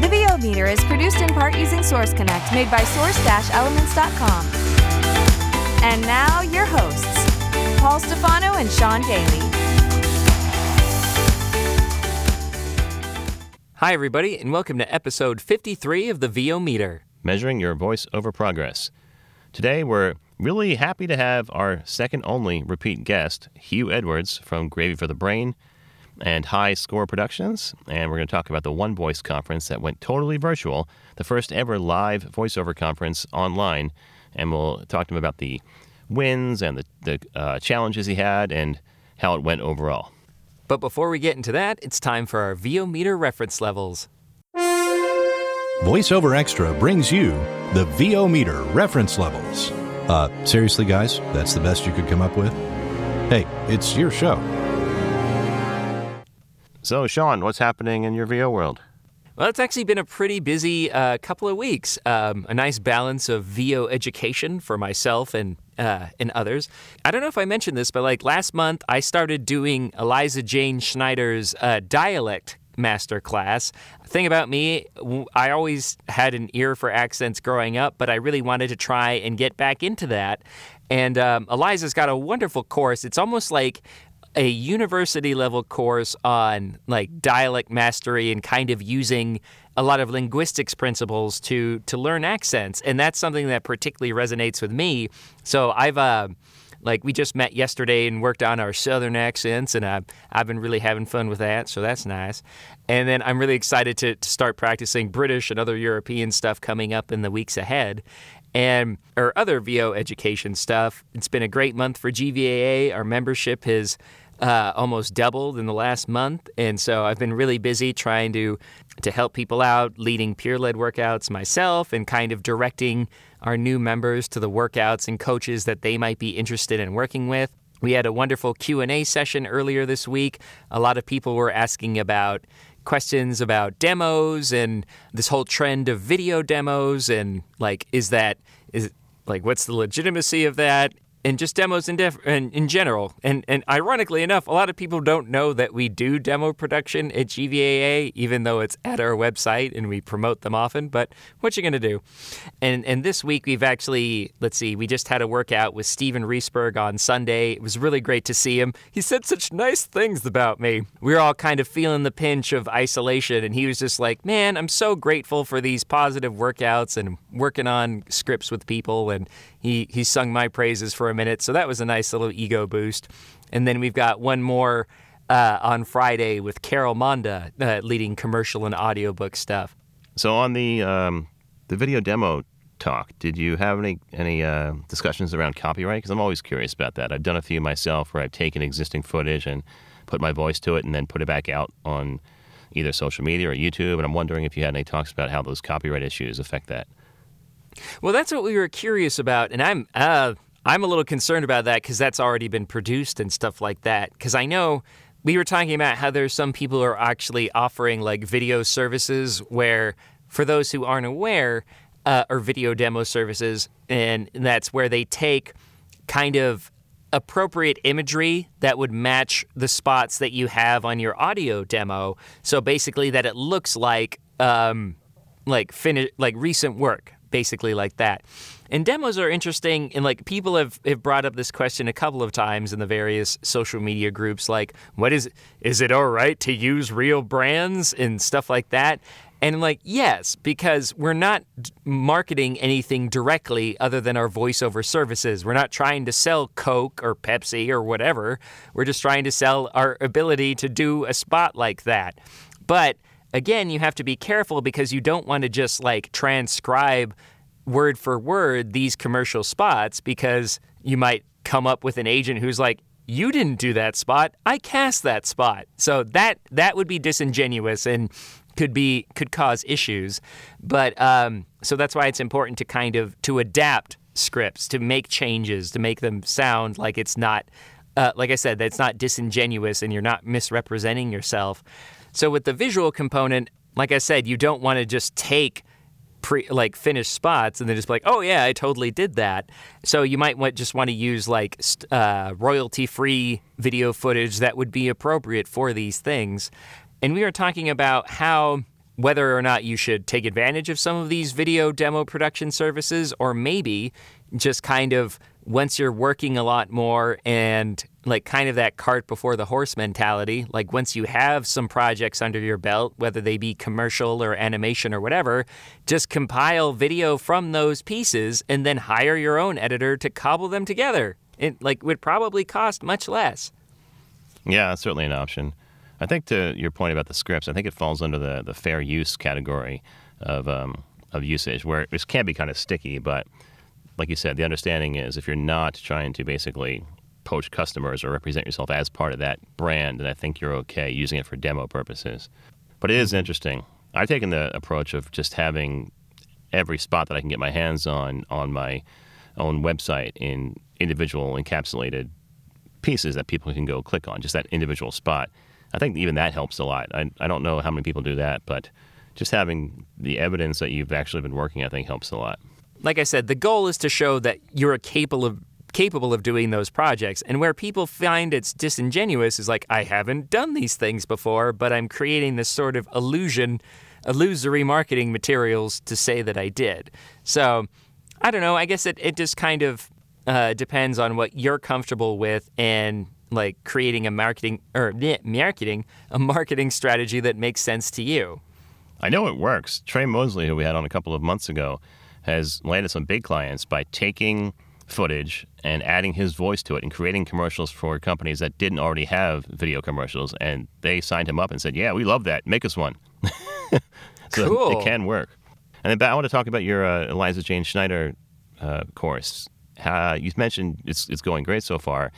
The VO meter is produced in part using Source Connect, made by Source-Elements.com. And now, your hosts, Paul Stefano and Sean Gailey. Hi, everybody, and welcome to episode 53 of the VO meter, measuring your voice over progress. Today, we're really happy to have our second-only repeat guest, Hugh Edwards from Gravy for the Brain and High Score Productions, and we're going to talk about the One Voice conference that went totally virtual, the first ever live voiceover conference online, and we'll talk to him about the wins and the challenges he had and how it went overall. But before we get into that, it's time for our VO meter reference levels. VoiceOver Extra brings you the VO meter reference levels. Seriously, guys, that's the best you could come up with? Hey, it's your show. So, Sean, what's happening in your VO world? Well, it's actually been a pretty busy couple of weeks. A nice balance of VO education for myself and others. I don't know if I mentioned this, but last month I started doing Eliza Jane Schneider's dialect master class. The thing about me, I always had an ear for accents growing up, but I really wanted to try and get back into that. And Eliza's got a wonderful course. It's almost like a university-level course on dialect mastery and kind of using a lot of linguistics principles to learn accents, and that's something that particularly resonates with me. So I've we just met yesterday and worked on our southern accents, and I've been really having fun with that, so that's nice. And then I'm really excited to start practicing British and other European stuff coming up in the weeks ahead. And our other VO education stuff. It's been a great month for GVAA. Our membership has almost doubled in the last month. And so I've been really busy trying to help people out, leading peer-led workouts myself and kind of directing our new members to the workouts and coaches that they might be interested in working with. We had a wonderful Q&A session earlier this week. A lot of people were asking about questions about demos and this whole trend of video demos and what's the legitimacy of that, and just demos in general. And ironically enough, a lot of people don't know that we do demo production at GVAA, even though it's at our website and we promote them often, but what you gonna do? And this week we've actually, we just had a workout with Steven Reisberg on Sunday. It was really great to see him. He said such nice things about me. We were all kind of feeling the pinch of isolation, and he was just like, man, I'm so grateful for these positive workouts and working on scripts with people, and he sung my praises for a minute, so that was a nice little ego boost. And then we've got One More on Friday with Carol Monda leading commercial and audiobook stuff. So on the video demo talk, did you have any discussions around copyright? Because I'm always curious about that. I've done a few myself where I've taken existing footage and put my voice to it and then put it back out on either social media or YouTube, and I'm wondering if you had any talks about how those copyright issues affect that. Well, that's what we were curious about, and I'm a little concerned about that because that's already been produced and stuff like that. Because I know we were talking about how there's some people who are actually offering video services where, for those who aren't aware, are video demo services, and that's where they take kind of appropriate imagery that would match the spots that you have on your audio demo. So basically, that it looks like recent work. Basically like that. And demos are interesting, and people have brought up this question a couple of times in the various social media groups, what is it all right to use real brands and stuff like that? And yes, because we're not marketing anything directly other than our voiceover services. We're not trying to sell Coke or Pepsi or whatever. We're just trying to sell our ability to do a spot like that. But again, you have to be careful because you don't want to just transcribe word for word these commercial spots, because you might come up with an agent who's like, you didn't do that spot, I cast that spot. So that would be disingenuous, and could cause issues. But so that's why it's important to kind of to adapt scripts, to make changes, to make them sound like it's not, like I said, that's not disingenuous and you're not misrepresenting yourself. So with the visual component, like I said, you don't want to just take finished spots and then just be like, oh yeah, I totally did that. So you might just want to use like royalty-free video footage that would be appropriate for these things. And we are talking about how whether or not you should take advantage of some of these video demo production services, or maybe just kind of once you're working a lot more and like kind of that cart before the horse mentality, like once you have some projects under your belt, whether they be commercial or animation or whatever, just compile video from those pieces and then hire your own editor to cobble them together. It like would probably cost much less. Yeah, that's certainly an option. I think to your point about the scripts, I think it falls under the fair use category of usage, where it can be kind of sticky, but like you said, the understanding is if you're not trying to basically poach customers or represent yourself as part of that brand, then I think you're okay using it for demo purposes. But it is interesting. I've taken the approach of just having every spot that I can get my hands on my own website in individual encapsulated pieces that people can go click on, just that individual spot. I think even that helps a lot. I don't know how many people do that, but just having the evidence that you've actually been working, I think, helps a lot. Like I said, the goal is to show that you're capable of doing those projects. And where people find it's disingenuous is like, I haven't done these things before, but I'm creating this sort of illusory marketing materials to say that I did. So, I don't know. I guess it just kind of depends on what you're comfortable with and like creating a marketing strategy that makes sense to you. I know it works. Tre Mosley, who we had on a couple of months ago, has landed some big clients by taking footage and adding his voice to it and creating commercials for companies that didn't already have video commercials. And they signed him up and said, yeah, we love that. Make us one. So cool. It can work. And then I want to talk about your Eliza Jane Schneider course. You've mentioned it's going great so far.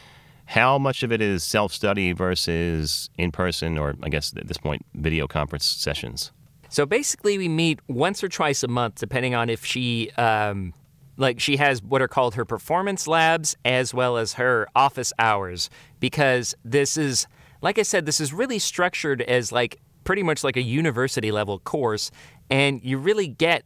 How much of it is self-study versus in-person or, I guess at this point, video conference sessions? So basically we meet once or twice a month, depending on if she, she has what are called her performance labs as well as her office hours. Because this is, like I said, this is really structured as like pretty much like a university level course, and you really get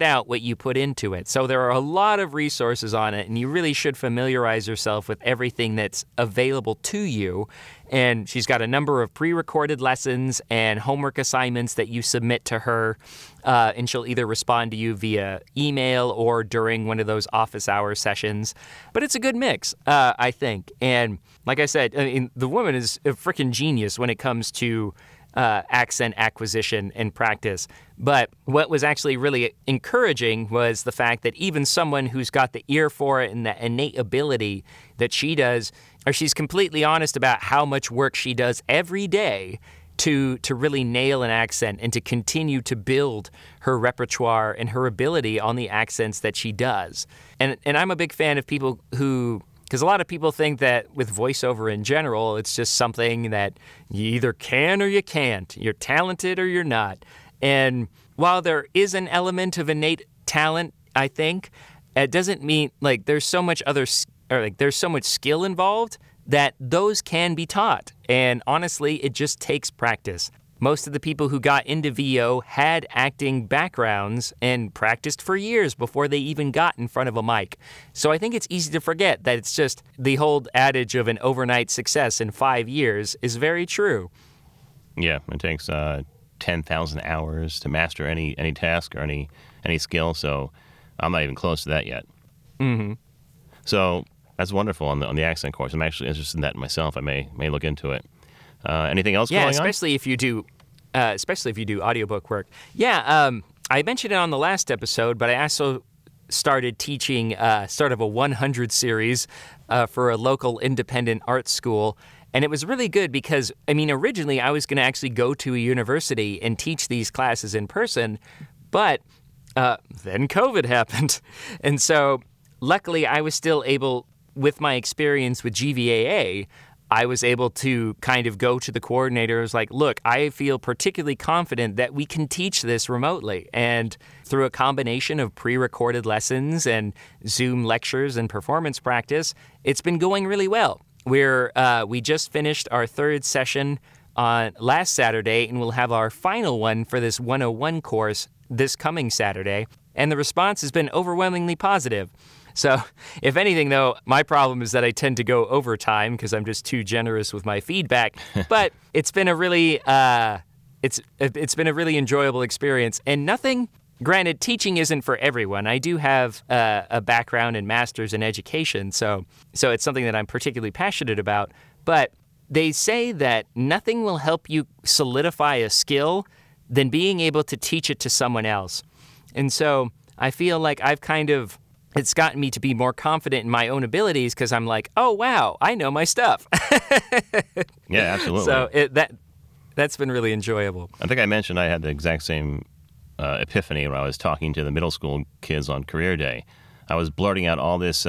out what you put into it. So there are a lot of resources on it, and you really should familiarize yourself with everything that's available to you. And she's got a number of pre-recorded lessons and homework assignments that you submit to her, and she'll either respond to you via email or during one of those office hour sessions. But it's a good mix, I think. And like I said, I mean, the woman is a freaking genius when it comes to accent acquisition and practice. But what was actually really encouraging was the fact that even someone who's got the ear for it and the innate ability that she does, or she's completely honest about how much work she does every day to really nail an accent and to continue to build her repertoire and her ability on the accents that she does. And I'm a big fan of people who, because a lot of people think that with voiceover in general, it's just something that you either can or you can't. You're talented or you're not. And while there is an element of innate talent, I think, it doesn't mean like there's so much skill involved that those can be taught. And honestly, it just takes practice. Most of the people who got into VO had acting backgrounds and practiced for years before they even got in front of a mic. So I think it's easy to forget that it's just the old adage of an overnight success in 5 years is very true. Yeah, it takes 10,000 hours to master any task or any skill, so I'm not even close to that yet. Mm-hmm. So that's wonderful on the accent course. I'm actually interested in that myself. I may look into it. Anything else going on? Yeah, especially if you do audiobook work. Yeah, I mentioned it on the last episode, but I also started teaching sort of a 100 series for a local independent art school. And it was really good because, I mean, originally I was going to actually go to a university and teach these classes in person, but then COVID happened. And so luckily I was still able, with my experience with GVAA, I was able to kind of go to the coordinator. I was like, look, I feel particularly confident that we can teach this remotely. And through a combination of pre-recorded lessons and Zoom lectures and performance practice, it's been going really well. We just finished our third session on last Saturday, and we'll have our final one for this 101 course this coming Saturday. And the response has been overwhelmingly positive. So if anything, though, my problem is that I tend to go overtime because I'm just too generous with my feedback. But it's been a really it's been a really enjoyable experience. And nothing, granted, teaching isn't for everyone. I do have a background in master's in education, so it's something that I'm particularly passionate about. But they say that nothing will help you solidify a skill than being able to teach it to someone else. And so I feel like I've kind of... it's gotten me to be more confident in my own abilities because I'm like, oh, wow, I know my stuff. Yeah, absolutely. So that's been really enjoyable. I think I mentioned I had the exact same epiphany when I was talking to the middle school kids on career day. I was blurting out all this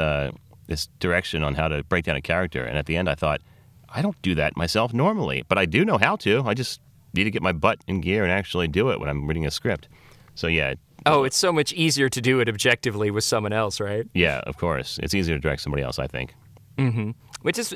this direction on how to break down a character. And at the end, I thought, I don't do that myself normally, but I do know how to. I just need to get my butt in gear and actually do it when I'm reading a script. So, yeah. Oh, it's so much easier to do it objectively with someone else, right? Yeah, of course. It's easier to direct somebody else, I think. Mm-hmm.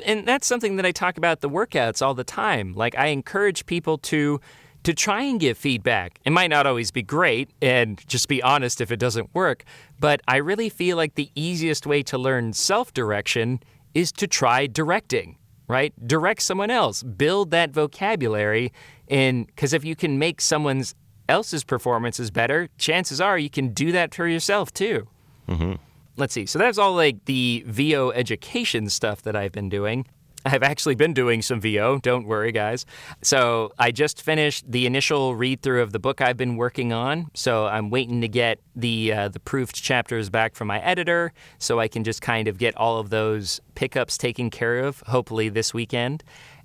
And that's something that I talk about the workouts all the time. Like, I encourage people to try and give feedback. It might not always be great, and just be honest if it doesn't work, but I really feel like the easiest way to learn self-direction is to try directing, right? Direct someone else. Build that vocabulary, and because if you can make someone else's performance is better, chances are you can do that for yourself too. Mm-hmm. Let's see. So that's all like the VO education stuff that I've been doing. I've actually been doing some VO. Don't worry, guys. So I just finished the initial read through of the book I've been working on. So I'm waiting to get the proofed chapters back from my editor so I can just kind of get all of those pickups taken care of, hopefully this weekend.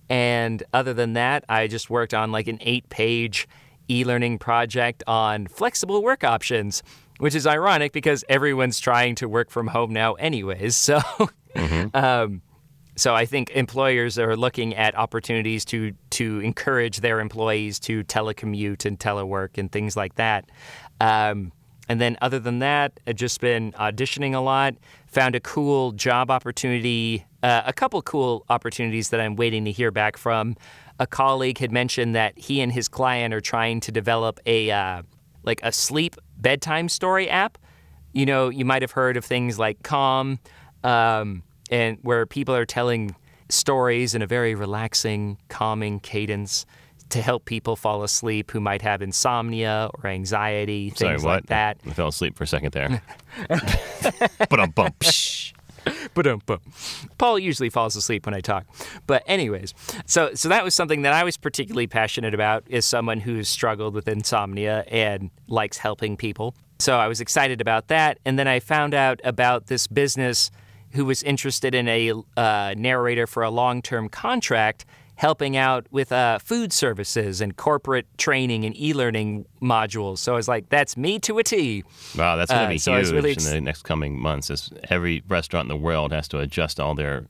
And other than that, I just worked on like an 8-page e-learning project on flexible work options, which is ironic because everyone's trying to work from home now anyways. So mm-hmm. So I think employers are looking at opportunities to encourage their employees to telecommute and telework and things like that. And then other than that, I've just been auditioning a lot, found a cool job opportunity, a couple cool opportunities that I'm waiting to hear back from. A colleague had mentioned that he and his client are trying to develop a sleep bedtime story app. You know, you might have heard of things like Calm, and where people are telling stories in a very relaxing, calming cadence to help people fall asleep who might have insomnia or anxiety, things like that. I fell asleep for a second there. Ba-dum-bump. Ba-dum-bump. Paul usually falls asleep when I talk. But anyways, so that was something that I was particularly passionate about as someone who's struggled with insomnia and likes helping people. So I was excited about that. And then I found out about this business who was interested in a narrator for a long-term contract helping out with food services and corporate training and e-learning modules. So I was like, that's me to a T. Wow, that's going to be huge in the next coming months, as every restaurant in the world has to adjust all their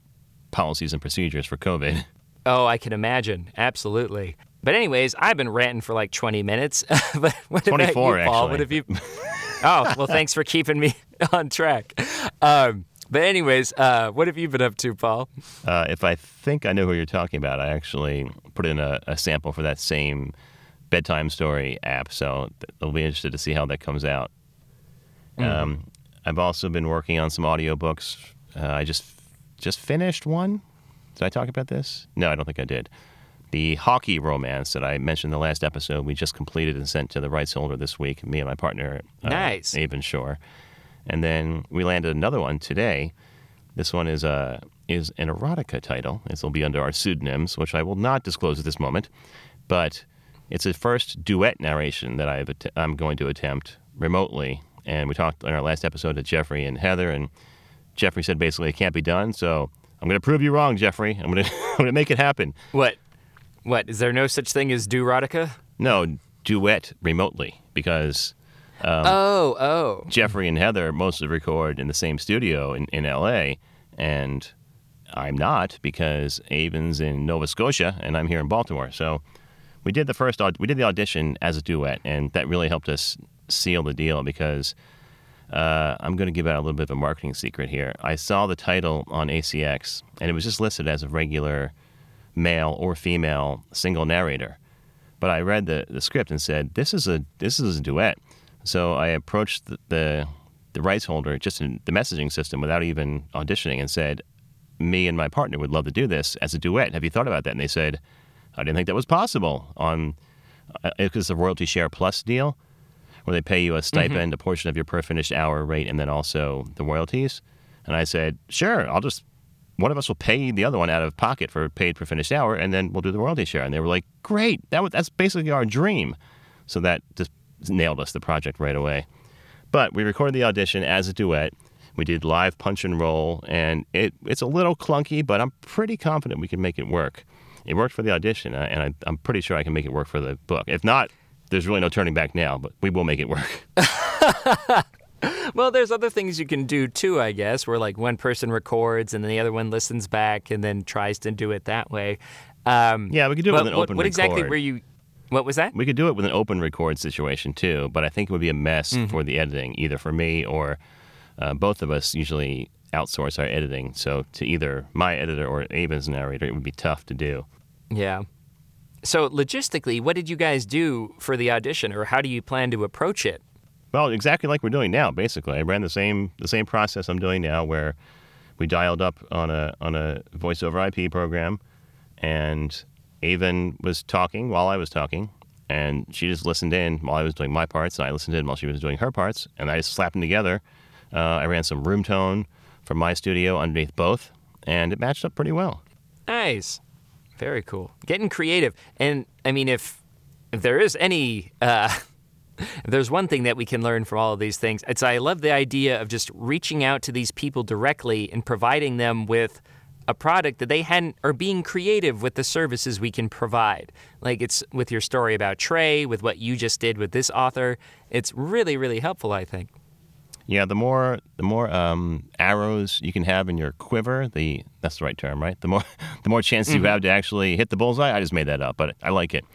policies and procedures for COVID. Oh, I can imagine. Absolutely. But anyways, I've been ranting for like 20 minutes. But what 24, about you, Paul? Actually. What have you... Oh, well, thanks for keeping me on track. But anyways, what have you been up to, Paul? If I think I know who you're talking about, I actually put in a sample for that same bedtime story app, so I'll be interested to see how that comes out. Mm-hmm. I've also been working on some audiobooks. I just finished one. Did I talk about this? No, I don't think I did. The hockey romance that I mentioned in the last episode, we just completed and sent to the rights holder this week, me and my partner, nice. Abe and Shore. And then we landed another one today. This one is an erotica title. This will be under our pseudonyms, which I will not disclose at this moment. But it's the first duet narration that I'm going to attempt remotely. And we talked in our last episode to Jeffrey and Heather, and Jeffrey said basically it can't be done. So I'm going to prove you wrong, Jeffrey. I'm going to make it happen. What? Is there no such thing as duerotica? No, duet remotely, because... Jeffrey and Heather mostly record in the same studio in L.A., and I'm not, because Aben's in Nova Scotia and I'm here in Baltimore. So we did the audition as a duet, and that really helped us seal the deal, because I'm going to give out a little bit of a marketing secret here. I saw the title on ACX, and it was just listed as a regular male or female single narrator. But I read the script and said, this is a duet. So I approached the rights holder just in the messaging system without even auditioning and said, me and my partner would love to do this as a duet. Have you thought about that? And they said, I didn't think that was possible. It was a royalty share plus deal, where they pay you a stipend, a portion of your per finished hour rate, and then also the royalties. And I said, sure, one of us will pay the other one out of pocket for paid per finished hour, and then we'll do the royalty share. And they were like, great, that's basically our dream. So that just nailed us the project right away. But we recorded the audition as a duet. We did live punch and roll, and it's a little clunky, but I'm pretty confident we can make it work. It worked for the audition, and I'm pretty sure I can make it work for the book. If not, there's really no turning back now, but we will make it work. Well, there's other things you can do, too, I guess, where, like, one person records and then the other one listens back and then tries to do it that way. Yeah, we could do it with an open record. What was that? We could do it with an open record situation, too, but I think it would be a mess for the editing, either for me or both of us usually outsource our editing. So to either my editor or Aben's narrator, it would be tough to do. Yeah. So logistically, what did you guys do for the audition, or how do you plan to approach it? Well, exactly like we're doing now, basically. I ran the same process I'm doing now, where we dialed up on a voice over IP program, and Aven was talking while I was talking, and she just listened in while I was doing my parts, and I listened in while she was doing her parts, and I just slapped them together. I ran some room tone from my studio underneath both, and it matched up pretty well. Nice. Very cool. Getting creative. And, I mean, if there is any... There's one thing that we can learn from all of these things. I love the idea of just reaching out to these people directly and providing them with a product that they hadn't, or being creative with the services we can provide. Like, it's with your story about Tre, with what you just did with this author. It's really, really helpful, I think. Yeah, the more arrows you can have in your quiver, that's the right term, right? The more chances you have to actually hit the bullseye. I just made that up, but I like it.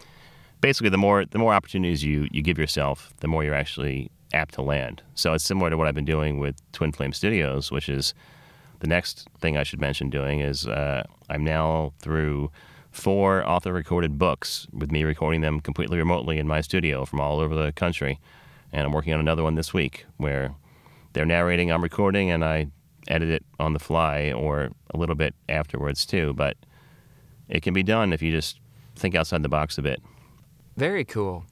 Basically, the more opportunities you give yourself, the more you're actually apt to land. So it's similar to what I've been doing with Twin Flame Studios, which is the next thing I should mention doing is I'm now through 4 author-recorded books, with me recording them completely remotely in my studio from all over the country. And I'm working on another one this week where they're narrating, I'm recording, and I edit it on the fly or a little bit afterwards too. But it can be done if you just think outside the box a bit. Very cool.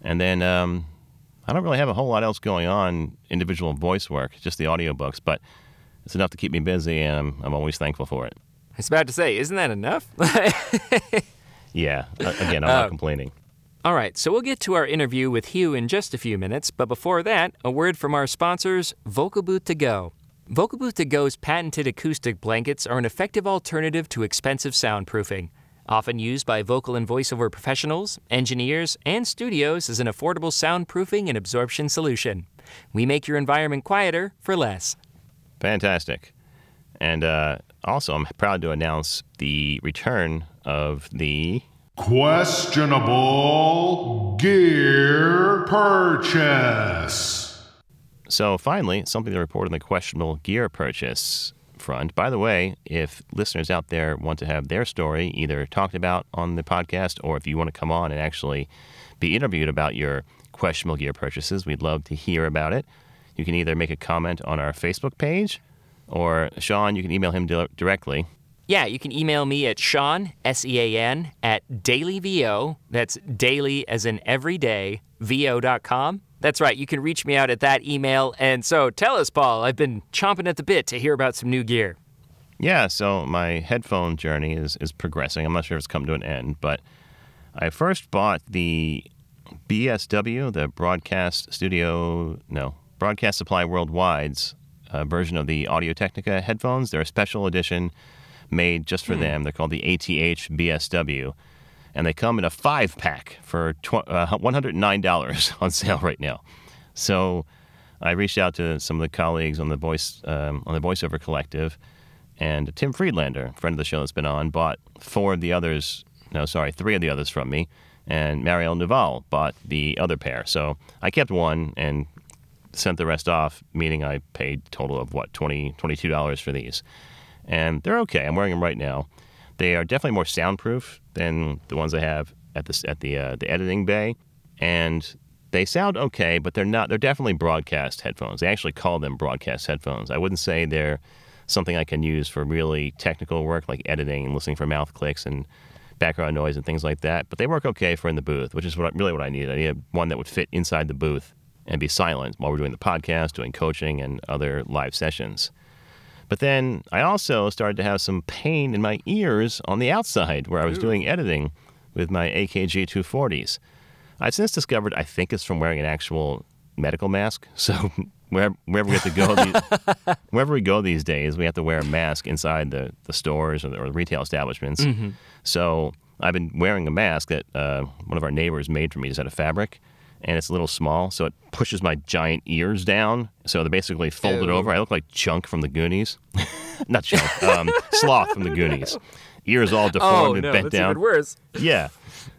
And then I don't really have a whole lot else going on, individual voice work, just the audiobooks, but it's enough to keep me busy, and I'm always thankful for it. I was about to say, isn't that enough? Yeah. Again, I'm not complaining. All right, so we'll get to our interview with Hugh in just a few minutes, but before that, a word from our sponsors, Vocal Booth To Go. Vocal Booth To Go's patented acoustic blankets are an effective alternative to expensive soundproofing. Often used by vocal and voiceover professionals, engineers, and studios as an affordable soundproofing and absorption solution. We make your environment quieter for less. Fantastic. And also, I'm proud to announce the return of the... Questionable Gear Purchase. So finally, something to report on the Questionable Gear Purchase front. By the way, if listeners out there want to have their story either talked about on the podcast, or if you want to come on and actually be interviewed about your questionable gear purchases, we'd love to hear about it. You can either make a comment on our Facebook page, or Sean, you can email him directly. Yeah, you can email me at Sean, S-E-A-N, at dailyvo, that's daily as in everyday, vo.com. That's right, you can reach me out at that email. And so tell us, Paul, I've been chomping at the bit to hear about some new gear. Yeah, so my headphone journey is progressing. I'm not sure if it's come to an end, but I first bought the BSW, the Broadcast Supply Worldwide's version of the Audio-Technica headphones. They're a special edition made just for them. They're called the ATH BSW. And they come in a 5-pack for $109 on sale right now. So I reached out to some of the colleagues on the voiceover collective And Tim Friedlander, friend of the show that's been on, bought three of the others from me. And Marielle Nuval bought the other pair. So I kept one and sent the rest off, meaning I paid a total of, $22 for these. And they're okay. I'm wearing them right now. They are definitely more soundproof than the ones I have at the editing bay. And they sound okay, but they're definitely broadcast headphones. They actually call them broadcast headphones. I wouldn't say they're something I can use for really technical work like editing and listening for mouth clicks and background noise and things like that. But they work okay for in the booth, which is what I needed. I needed one that would fit inside the booth and be silent while we're doing the podcast, doing coaching, and other live sessions. But then I also started to have some pain in my ears on the outside where I was doing editing with my AKG 240s. I've since discovered I think it's from wearing an actual medical mask. So wherever we have to go, wherever we go these days, we have to wear a mask inside the stores or the retail establishments. Mm-hmm. So I've been wearing a mask that one of our neighbors made for me just out of fabric. And it's a little small, so it pushes my giant ears down. So they're basically folded over. I look like Chunk from the Goonies. Not Chunk. Sloth from the Goonies. No. Ears all deformed and bent down. Oh, no, that's even worse. Yeah.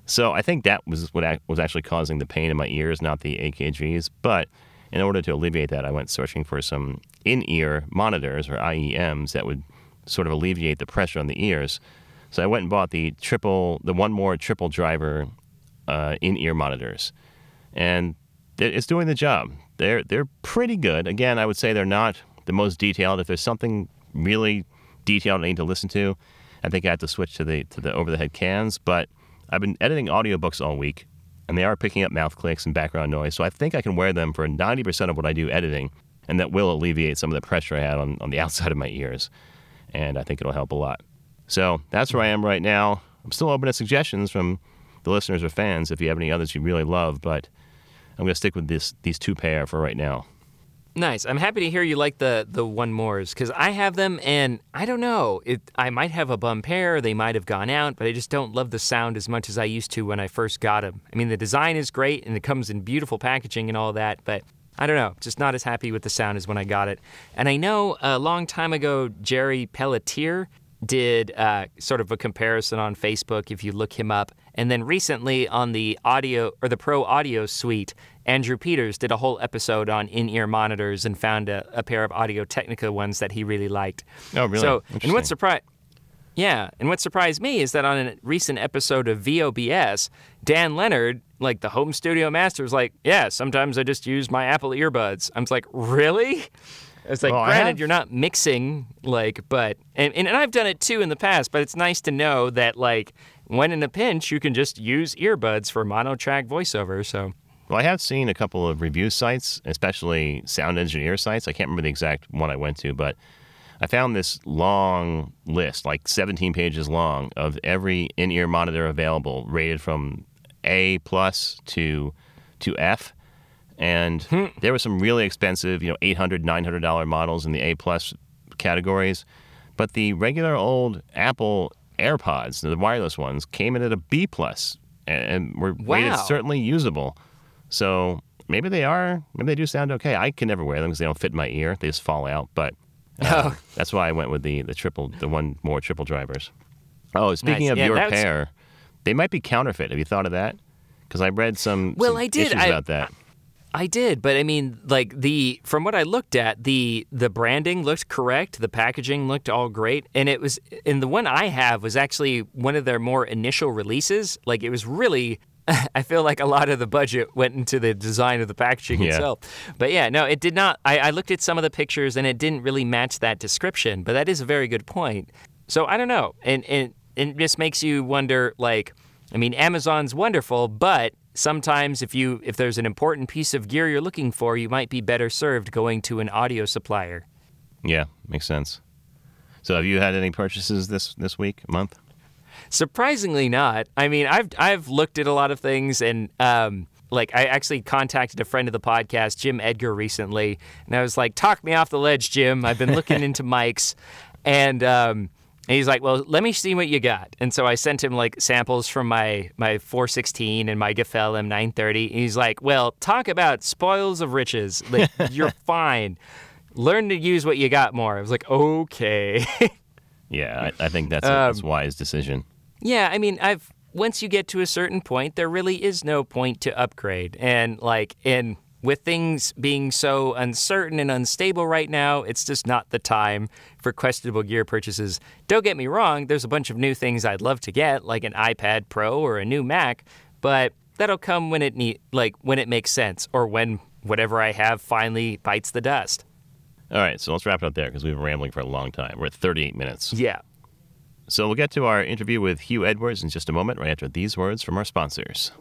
So I think that was what was actually causing the pain in my ears, not the AKGs. But in order to alleviate that, I went searching for some in-ear monitors, or IEMs, that would sort of alleviate the pressure on the ears. So I went and bought the One More triple driver in-ear monitors. And it's doing the job. They're pretty good. Again, I would say they're not the most detailed. If there's something really detailed I need to listen to, I think I have to switch to the over-the-head cans. But I've been editing audiobooks all week, and they are picking up mouth clicks and background noise. So I think I can wear them for 90% of what I do editing, and that will alleviate some of the pressure I had on the outside of my ears. And I think it'll help a lot. So that's where I am right now. I'm still open to suggestions from the listeners or fans if you have any others you really love, but I'm going to stick with these two pair for right now. Nice. I'm happy to hear you like the One Mores, because I have them, and I don't know. I might have a bum pair. They might have gone out, but I just don't love the sound as much as I used to when I first got them. I mean, the design is great, and it comes in beautiful packaging and all that, but I don't know. Just not as happy with the sound as when I got it. And I know a long time ago, Jerry Pelletier did sort of a comparison on Facebook if you look him up. And then recently on the audio or the Pro Audio Suite, Andrew Peters did a whole episode on in-ear monitors and found a pair of Audio-Technica ones that he really liked. Oh, really? So, and what surprised me is that on a recent episode of VOBS, Dan Leonard, like the home studio master, was like, "Yeah, sometimes I just use my Apple earbuds." I was like, "Really?" It's like, granted, you're not mixing, like, but, and I've done it too in the past, but it's nice to know that, like, when in a pinch, you can just use earbuds for mono-track voiceover, so. Well, I have seen a couple of review sites, especially sound engineer sites. I can't remember the exact one I went to, but I found this long list, like 17 pages long, of every in-ear monitor available, rated from A plus to F. And there were some really expensive, $800, $900 models in the A-plus categories. But the regular old Apple AirPods, the wireless ones, came in at a B-plus and were rated certainly usable. So maybe they do sound okay. I can never wear them because they don't fit my ear. They just fall out. But that's why I went with the One More triple drivers. Oh, speaking of your pair, they might be counterfeit. Have you thought of that? Because I read some issues about that. I did, but I mean, like from what I looked at, the branding looked correct, the packaging looked all great, and the one I have was actually one of their more initial releases. Like it was really, I feel like a lot of the budget went into the design of the packaging itself. But yeah, no, it did not. I looked at some of the pictures and it didn't really match that description. But that is a very good point. So I don't know, and it just makes you wonder. Like, I mean, Amazon's wonderful, but sometimes if there's an important piece of gear you're looking for, you might be better served going to an audio supplier. Yeah, makes sense. So have you had any purchases this week, month? Surprisingly not. I mean, I've looked at a lot of things, and like I actually contacted a friend of the podcast, Jim Edgar, recently, and I was like, "Talk me off the ledge, Jim. I've been looking into mics." And and he's like, "Well, let me see what you got." And so I sent him like samples from my 416 and my Gefell M930. And he's like, "Well, talk about spoils of riches. Like, you're fine. Learn to use what you got more." I was like, "Okay." Yeah, I think that's a wise decision. Yeah, I mean, once you get to a certain point, there really is no point to upgrade. And with things being so uncertain and unstable right now, it's just not the time for questionable gear purchases. Don't get me wrong, there's a bunch of new things I'd love to get, like an iPad Pro or a new Mac, but that'll come when when it makes sense, or when whatever I have finally bites the dust. All right, so let's wrap it up there, because we've been rambling for a long time. We're at 38 minutes. Yeah. So we'll get to our interview with Hugh Edwards in just a moment, right after these words from our sponsors.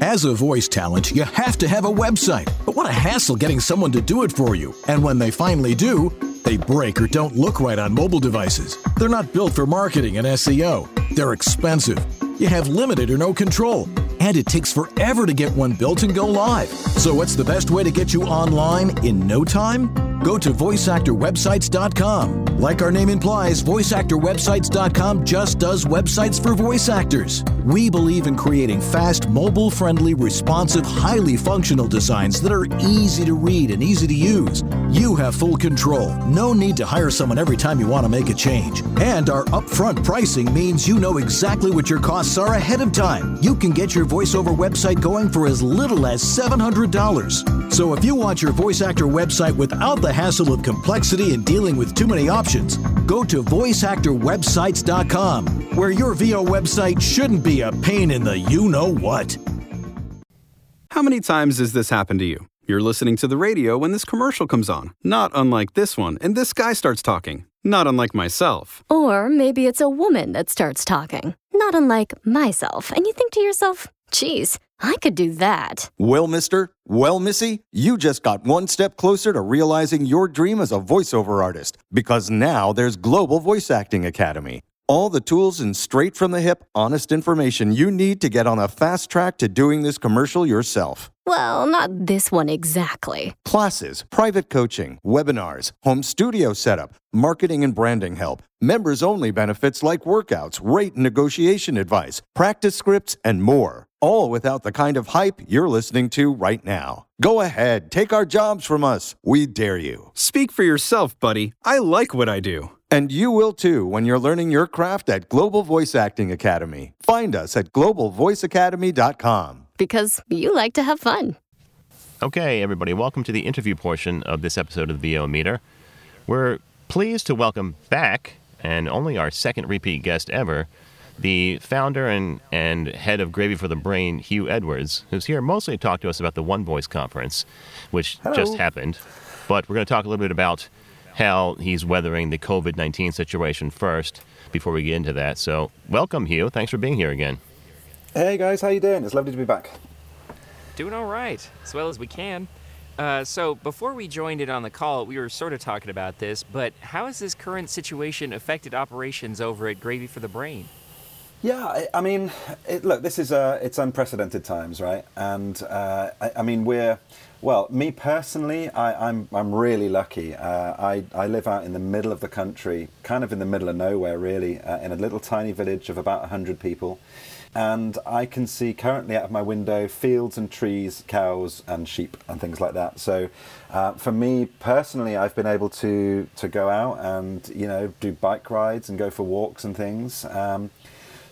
As a voice talent, you have to have a website. But what a hassle getting someone to do it for you. And when they finally do, they break or don't look right on mobile devices. They're not built for marketing and SEO. They're expensive. You have limited or no control. And it takes forever to get one built and go live. So what's the best way to get you online in no time? Go to voiceactorwebsites.com. Like our name implies, voiceactorwebsites.com just does websites for voice actors. We believe in creating fast, mobile-friendly, responsive, highly functional designs that are easy to read and easy to use. You have full control. No need to hire someone every time you want to make a change. And our upfront pricing means you know exactly what your costs are ahead of time. You can get your voiceover website going for as little as $700. So if you want your voice actor website without the hassle of complexity and dealing with too many options, go to voiceactorwebsites.com, where your VO website shouldn't be a pain in the you-know-what. How many times has this happened to you? You're listening to the radio when this commercial comes on, not unlike this one, and this guy starts talking, not unlike myself. Or maybe it's a woman that starts talking, not unlike myself, and you think to yourself, geez, I could do that. Well, mister, well, missy, you just got one step closer to realizing your dream as a voiceover artist, because now there's Global Voice Acting Academy. All the tools and straight-from-the-hip, honest information you need to get on a fast track to doing this commercial yourself. Well, not this one exactly. Classes, private coaching, webinars, home studio setup, marketing and branding help, members-only benefits like workouts, rate and negotiation advice, practice scripts, and more. All without the kind of hype you're listening to right now. Go ahead, take our jobs from us. We dare you. Speak for yourself, buddy. I like what I do. And you will too when you're learning your craft at Global Voice Acting Academy. Find us at globalvoiceacademy.com. Because you like to have fun. Okay, everybody, welcome to the interview portion of this episode of the VO Meter. We're pleased to welcome back, and only our second repeat guest ever, the founder and head of Gravy for the Brain, Hugh Edwards, who's here mostly to talk to us about the One Voice conference, which just happened. But we're going to talk a little bit about how he's weathering the COVID-19 situation first before we get into that. So welcome, Hugh. Thanks for being here again. Hey, guys. How you doing? It's lovely to be back. Doing all right, as well as we can. So before we joined it on the call, we were sort of talking about this, but how has this current situation affected operations over at Gravy for the Brain? Yeah, I mean, look, this is it's unprecedented times, right? And I mean, me personally, I'm really lucky. I live out in the middle of the country, kind of in the middle of nowhere, really, in a little tiny village of about 100 people. And I can see currently out of my window fields and trees, cows and sheep and things like that. So for me personally, I've been able to go out and, you know, do bike rides and go for walks and things.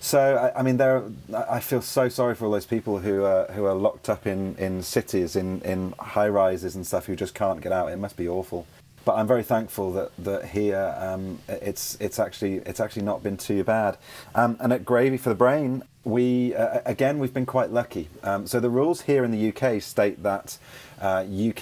So I mean, I feel so sorry for all those people who are locked up in cities, in high rises and stuff, who just can't get out. It must be awful. But I'm very thankful that here it's actually not been too bad. And at Gravy for the Brain, we we've been quite lucky. So the rules here in the UK state that you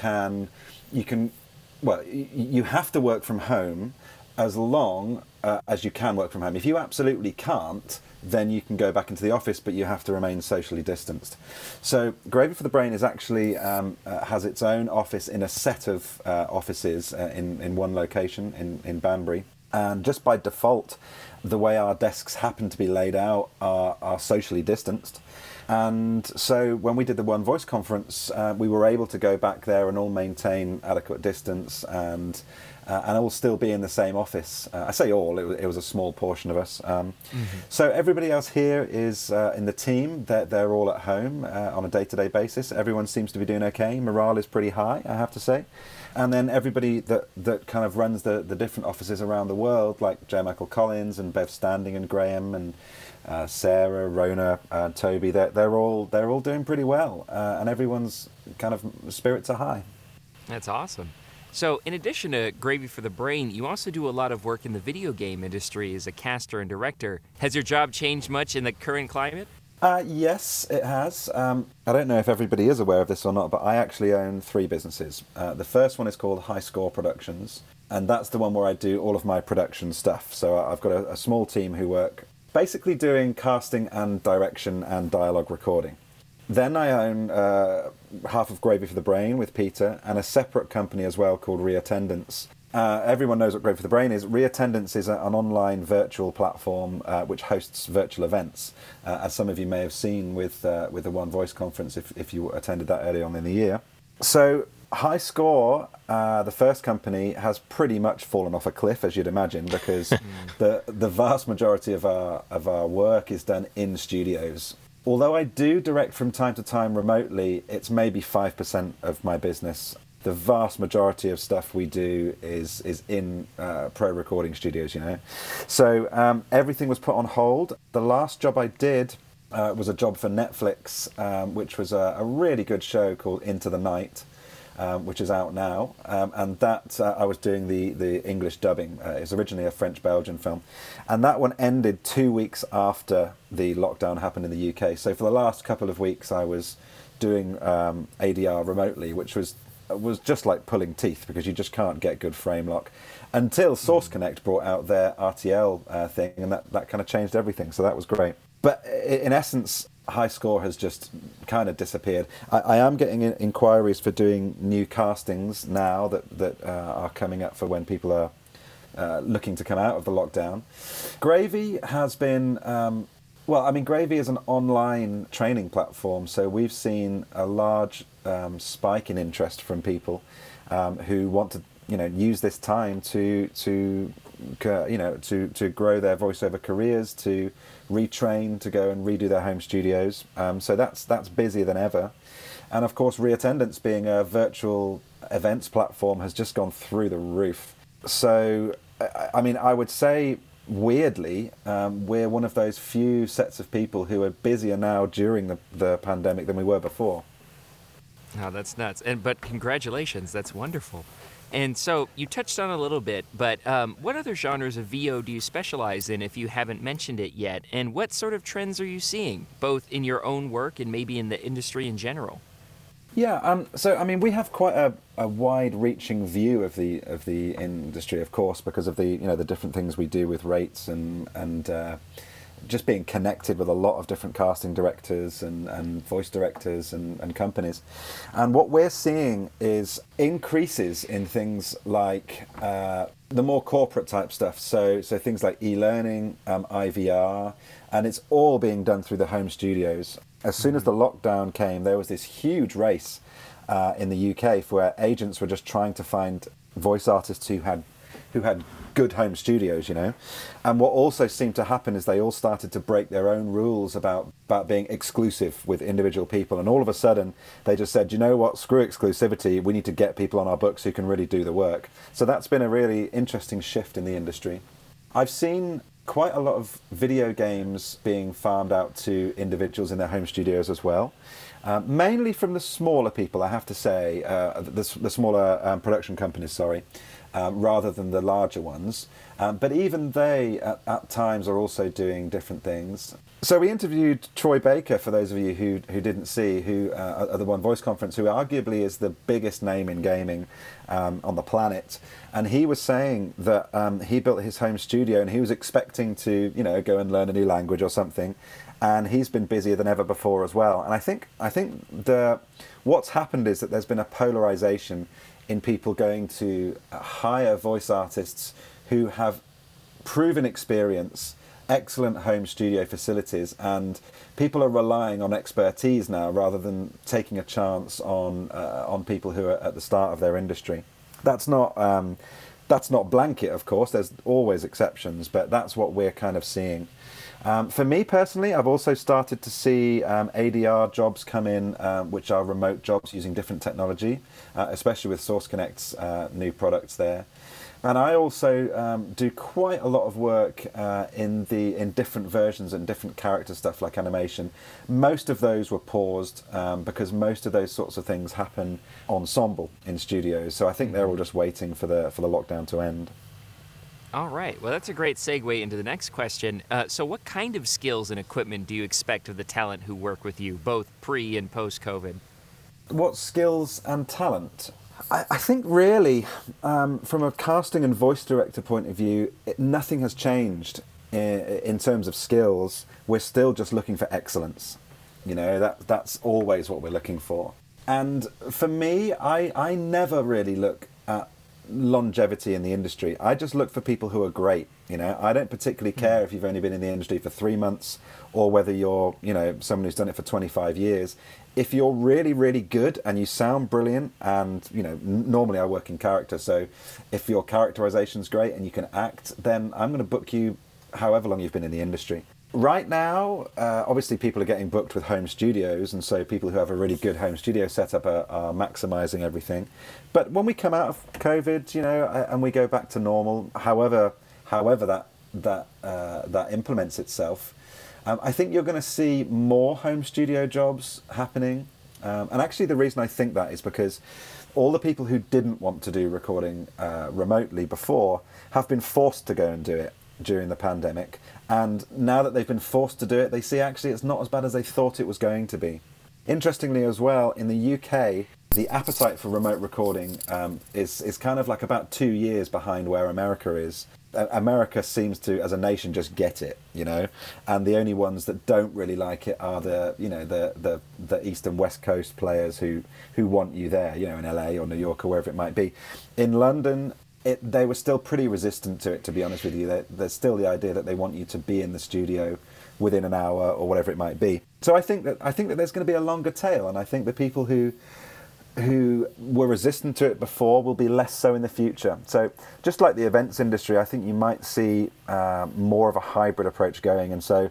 have to work from home as long as you can work from home. If you absolutely can't, then you can go back into the office, but you have to remain socially distanced. So Gravy for the Brain is actually has its own office in a set of offices in one location in Banbury. And just by default, the way our desks happen to be laid out are socially distanced. And so when we did the One Voice conference, we were able to go back there and all maintain adequate distance and all still be in the same office. I say all, it was a small portion of us. So everybody else here is in the team. They're all at home on a day-to-day basis. Everyone seems to be doing okay. Morale is pretty high, I have to say. And then everybody that kind of runs the different offices around the world, like J. Michael Collins and Bev Standing and Graham and Sarah, Rona, Toby, they're all doing pretty well, and everyone's kind of spirits are high. That's awesome. So in addition to Gravy for the Brain, you also do a lot of work in the video game industry as a caster and director. Has your job changed much in the current climate? Yes, it has. I don't know if everybody is aware of this or not, but I actually own three businesses. The first one is called High Score Productions, and that's the one where I do all of my production stuff. So I've got a small team who work basically doing casting and direction and dialogue recording. Then I own half of Gravy for the Brain with Peter and a separate company as well called Reattendance. Everyone knows what Gravy for the Brain is. Reattendance is an online virtual platform which hosts virtual events, as some of you may have seen with the One Voice conference if you attended that early on in the year. So High Score, the first company, has pretty much fallen off a cliff, as you'd imagine, because the vast majority of our work is done in studios. Although I do direct from time to time remotely, it's maybe 5% of my business. The vast majority of stuff we do is in pro recording studios, you know. So everything was put on hold. The last job I did was a job for Netflix, which was a really good show called Into the Night, which is out now, and that I was doing the English dubbing. It was originally a French-Belgian film, and that one ended 2 weeks after the lockdown happened in the UK. So for the last couple of weeks, I was doing ADR remotely, which was just like pulling teeth because you just can't get good frame lock until Source Connect brought out their RTL thing, and that kind of changed everything. So that was great. But in essence, High Score has just kind of disappeared. I am getting inquiries for doing new castings now that are coming up for when people are looking to come out of the lockdown. Gravy has been, Gravy is an online training platform, so we've seen a large spike in interest from people who want to, use this time to grow their voiceover careers, to retrain, to go and redo their home studios. So that's busier than ever. And of course, Reattendance, being a virtual events platform, has just gone through the roof. So, I would say, weirdly, we're one of those few sets of people who are busier now during the pandemic than we were before. Oh, that's nuts. But congratulations, that's wonderful. And so you touched on a little bit, but what other genres of VO do you specialize in if you haven't mentioned it yet? And what sort of trends are you seeing, both in your own work and maybe in the industry in general? Yeah, we have quite a wide-reaching view of the industry, of course, because of the different things we do with rates and just being connected with a lot of different casting directors and voice directors and companies. And what we're seeing is increases in things like the more corporate type stuff. So things like e-learning, IVR, and it's all being done through the home studios. As soon as the lockdown came, there was this huge race in the UK where agents were just trying to find voice artists who had good home studios, And what also seemed to happen is they all started to break their own rules about being exclusive with individual people. And all of a sudden, they just said, you know what, screw exclusivity. We need to get people on our books who can really do the work. So that's been a really interesting shift in the industry. I've seen quite a lot of video games being farmed out to individuals in their home studios as well. Mainly from the smaller people, I have to say, the smaller production companies, sorry. Rather than the larger ones. But even they, at times, are also doing different things. So we interviewed Troy Baker, for those of you who didn't see, who at the One Voice conference, who arguably is the biggest name in gaming on the planet. And he was saying that he built his home studio and he was expecting to, go and learn a new language or something. And he's been busier than ever before as well. And I think what's happened is that there's been a polarization in people going to hire voice artists who have proven experience, excellent home studio facilities, and people are relying on expertise now rather than taking a chance on people who are at the start of their industry. That's not blanket, of course. There's always exceptions, but that's what we're kind of seeing. For me personally, I've also started to see ADR jobs come in, which are remote jobs using different technology, especially with Source Connect's new products there. And I also do quite a lot of work in different versions and different character stuff like animation. Most of those were paused because most of those sorts of things happen ensemble in studios. So I think they're all just waiting for the lockdown to end. All right. Well, that's a great segue into the next question. So what kind of skills and equipment do you expect of the talent who work with you, both pre and post-COVID? What skills and talent? I think really, from a casting and voice director point of view, nothing has changed in terms of skills. We're still just looking for excellence. You know, that's always what we're looking for. And for me, I never really look at longevity in the industry. I just look for people who are great. You know, I don't particularly care if you've only been in the industry for 3 months or whether you're, you know, someone who's done it for 25 years. If you're really, really good and you sound brilliant and, you know, normally I work in character, so if your characterization's great and you can act, then I'm going to book you however long you've been in the industry. Right now, obviously people are getting booked with home studios, and so people who have a really good home studio setup are maximizing everything. But when we come out of COVID, you know, and we go back to normal, however that implements itself, I think you're going to see more home studio jobs happening. And actually the reason I think that is because all the people who didn't want to do recording remotely before have been forced to go and do it during the pandemic. And now that they've been forced to do it, they see actually it's not as bad as they thought it was going to be. Interestingly as well, in the UK, the appetite for remote recording is kind of like about 2 years behind where America is. America seems to, as a nation, just get it, you know, and the only ones that don't really like it are the East and West Coast players who want you there, you know, in LA or New York or wherever it might be. In London, they were still pretty resistant to it, to be honest with you. There's still the idea that they want you to be in the studio within an hour or whatever it might be. So I think that there's going to be a longer tail, and I think the people who were resistant to it before will be less so in the future. So just like the events industry, I think you might see more of a hybrid approach going. And so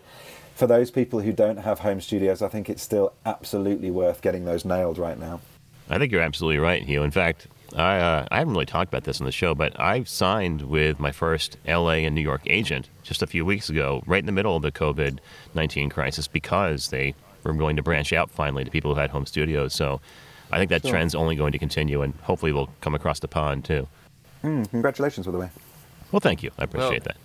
for those people who don't have home studios, I think it's still absolutely worth getting those nailed right now. I think you're absolutely right, Hugh. In fact, I haven't really talked about this on the show, but I've signed with my first LA and New York agent just a few weeks ago, right in the middle of the COVID-19 crisis, because they were going to branch out finally to people who had home studios. So I think that trend's only going to continue, and hopefully we'll come across the pond, too. Congratulations, by the way. Well, thank you. I appreciate that.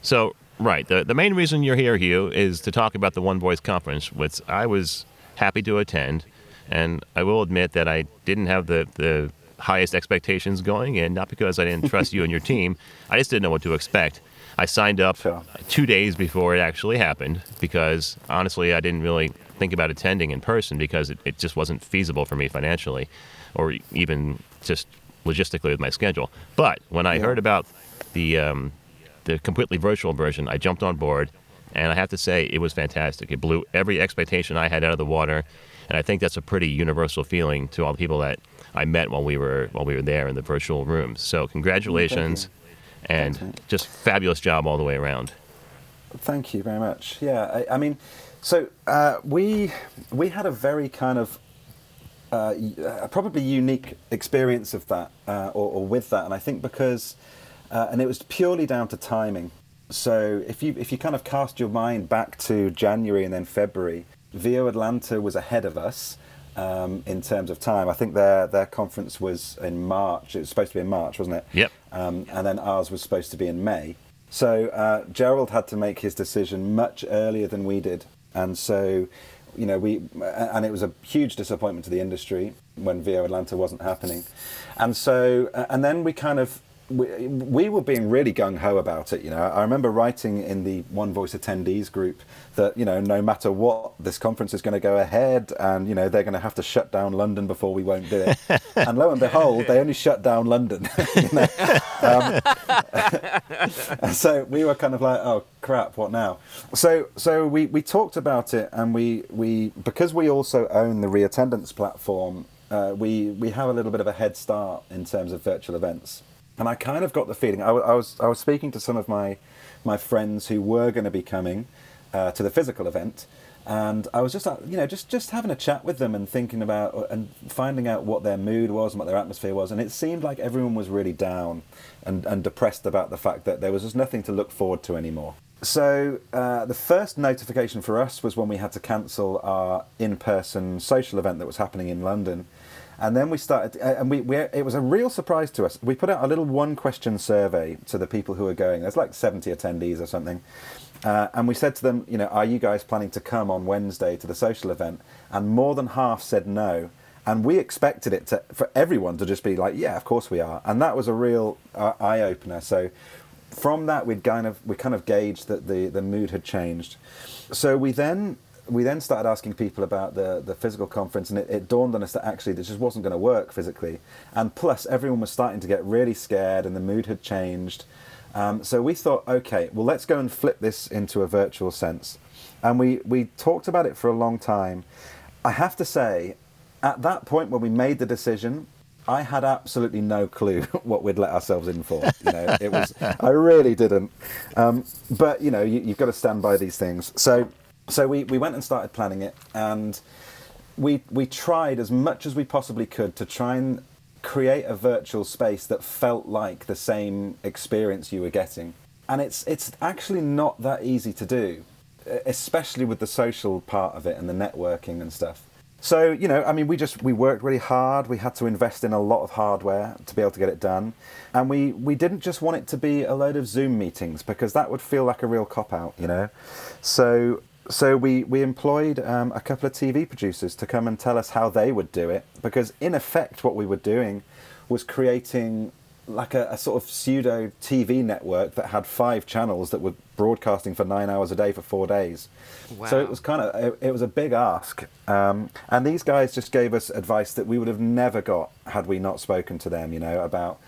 So, right, the main reason you're here, Hugh, is to talk about the One Voice Conference, which I was happy to attend, and I will admit that I didn't have the highest expectations going in, not because I didn't trust you and your team. I just didn't know what to expect. I signed up 2 days before it actually happened because, honestly, I didn't really think about attending in person because it just wasn't feasible for me financially or even just logistically with my schedule. But when I heard about the completely virtual version, I jumped on board, and I have to say it was fantastic. It blew every expectation I had out of the water, and I think that's a pretty universal feeling to all the people that I met while we were there in the virtual rooms. So congratulations. And just fabulous job all the way around. Thank you very much. Yeah, I mean, so we had a very kind of probably unique experience of that or with that, and I think because and it was purely down to timing. So if you kind of cast your mind back to January and then February, VO Atlanta was ahead of us. In terms of time, I think their conference was in March. It was supposed to be in March, wasn't it? Yep. And then ours was supposed to be in May. So Gerald had to make his decision much earlier than we did, and so you know and it was a huge disappointment to the industry when VO Atlanta wasn't happening, and so and then we kind of we were being really gung-ho about it, you know. I remember writing in the One Voice attendees group that, you know, no matter what, this conference is going to go ahead and, you know, they're going to have to shut down London before we won't do it. And lo and behold, they only shut down London. you know? So we were kind of like, oh, crap, what now? So we talked about it, and we because we also own the Reattendance platform, we have a little bit of a head start in terms of virtual events. And I kind of got the feeling, I was speaking to some of my friends who were going to be coming to the physical event, and I was just, you know, just having a chat with them and thinking about and finding out what their mood was and what their atmosphere was, and it seemed like everyone was really down and depressed about the fact that there was just nothing to look forward to anymore. So the first notification for us was when we had to cancel our in-person social event that was happening in London. And then we started, and we it was a real surprise to us. We put out a little one-question survey to the people who were going. There's like 70 attendees or something. And we said to them, you know, are you guys planning to come on Wednesday to the social event? And more than half said no. And we expected it to, for everyone to just be like, yeah, of course we are. And that was a real eye-opener. So from that, we kind of gauged that the mood had changed. So we then started asking people about the physical conference, and it dawned on us that actually this just wasn't going to work physically. And plus, everyone was starting to get really scared, and the mood had changed. So we thought, okay, well, let's go and flip this into a virtual sense. And we talked about it for a long time. I have to say, at that point when we made the decision, I had absolutely no clue what we'd let ourselves in for. You know, it was I really didn't. But, you know, you've got to stand by these things. So we went and started planning it, and we tried as much as we possibly could to try and create a virtual space that felt like the same experience you were getting. And it's actually not that easy to do, especially with the social part of it and the networking and stuff. So, you know, I mean, we worked really hard. We had to invest in a lot of hardware to be able to get it done. And we didn't just want it to be a load of Zoom meetings, because that would feel like a real cop-out, you know. So we employed a couple of TV producers to come and tell us how they would do it, because in effect what we were doing was creating like a sort of pseudo TV network that had 5 channels that were broadcasting for 9 hours a day for 4 days. Wow. So it was kind of it was a big ask, and these guys just gave us advice that we would have never got had we not spoken to them, you know, about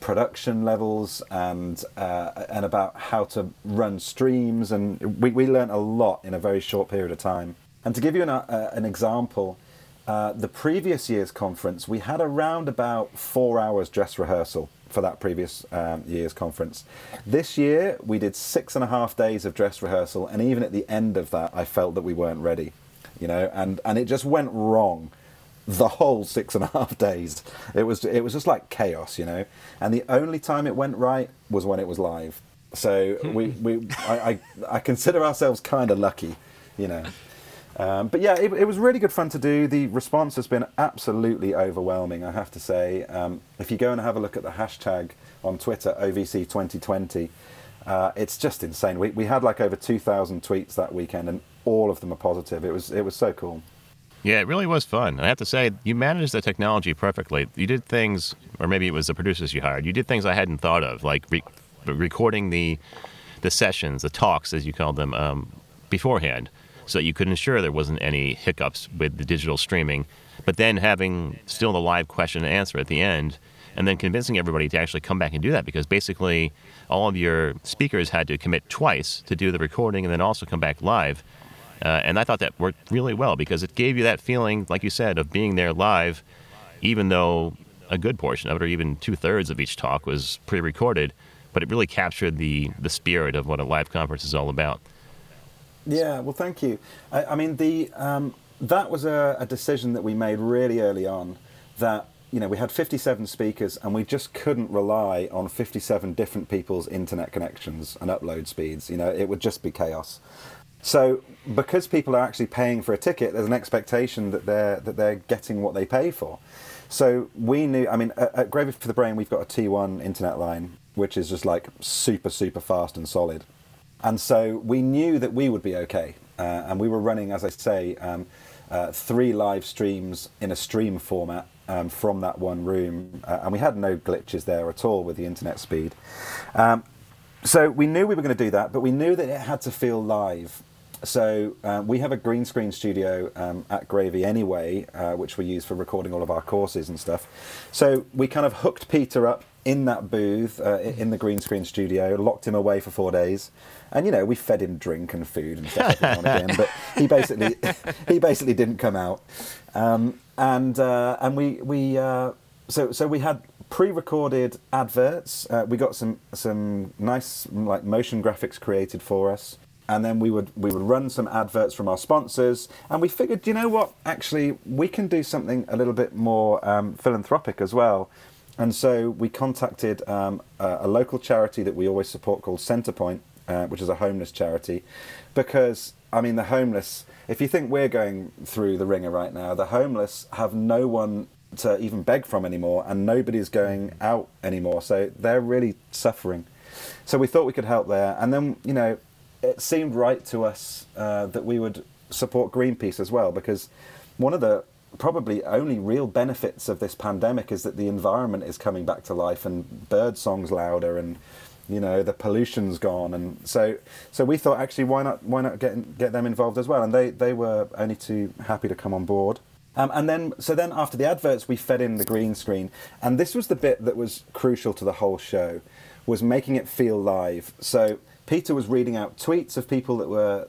production levels and about how to run streams, and we learned a lot in a very short period of time. And to give you an example, the previous year's conference, we had around about 4 hours dress rehearsal for that previous year's conference. This year we did 6.5 days of dress rehearsal, and even at the end of that I felt that we weren't ready, you know, and it just went wrong. The whole 6.5 days, it was just like chaos, you know. And the only time it went right was when it was live. So I consider ourselves kind of lucky, you know. But yeah, it was really good fun to do. The response has been absolutely overwhelming, I have to say. If you go and have a look at the hashtag on Twitter, OVC2020, it's just insane. We had like over 2,000 tweets that weekend, and all of them are positive. It was so cool. Yeah, it really was fun. And I have to say, you managed the technology perfectly. You did things, or maybe it was the producers you hired, you did things I hadn't thought of, like recording the sessions, the talks, as you called them, beforehand, so that you could ensure there wasn't any hiccups with the digital streaming, but then having still the live question and answer at the end, and then convincing everybody to actually come back and do that, because basically all of your speakers had to commit twice to do the recording and then also come back live. And I thought that worked really well, because it gave you that feeling, like you said, of being there live, even though a good portion of it, or even 2/3 of each talk, was pre-recorded. But it really captured the spirit of what a live conference is all about. Yeah, well, thank you. I mean, that was a decision that we made really early on, that, you know, we had 57 speakers, and we just couldn't rely on 57 different people's internet connections and upload speeds. You know, it would just be chaos. So because people are actually paying for a ticket, there's an expectation that they're getting what they pay for. So we knew, I mean, at Gravy for the Brain, we've got a T1 internet line, which is just like super, super fast and solid. And so we knew that we would be okay. And we were running, as I say, 3 live streams in a stream format from that one room, and we had no glitches there at all with the internet speed. So we knew we were going to do that, but we knew that it had to feel live. So we have a green screen studio at Gravy anyway, which we use for recording all of our courses and stuff. So we kind of hooked Peter up in that booth, in the green screen studio, locked him away for 4 days. And, you know, we fed him drink and food and stuff every now and again, but he basically didn't come out. And so we had pre-recorded adverts. We got some nice like motion graphics created for us. And then we would run some adverts from our sponsors, and we figured, you know what, actually, we can do something a little bit more philanthropic as well. And so we contacted a local charity that we always support called Centrepoint, which is a homeless charity, because, I mean, the homeless, if you think we're going through the ringer right now, the homeless have no one to even beg from anymore, and nobody's going out anymore, so they're really suffering. So we thought we could help there, and then, you know, it seemed right to us that we would support Greenpeace as well, because one of the probably only real benefits of this pandemic is that the environment is coming back to life, and bird song's louder, and, you know, the pollution's gone. And so we thought, actually, why not get them involved as well? And they were only too happy to come on board. And then after the adverts, we fed in the green screen, and this was the bit that was crucial to the whole show, was making it feel live. So Peter was reading out tweets of people that were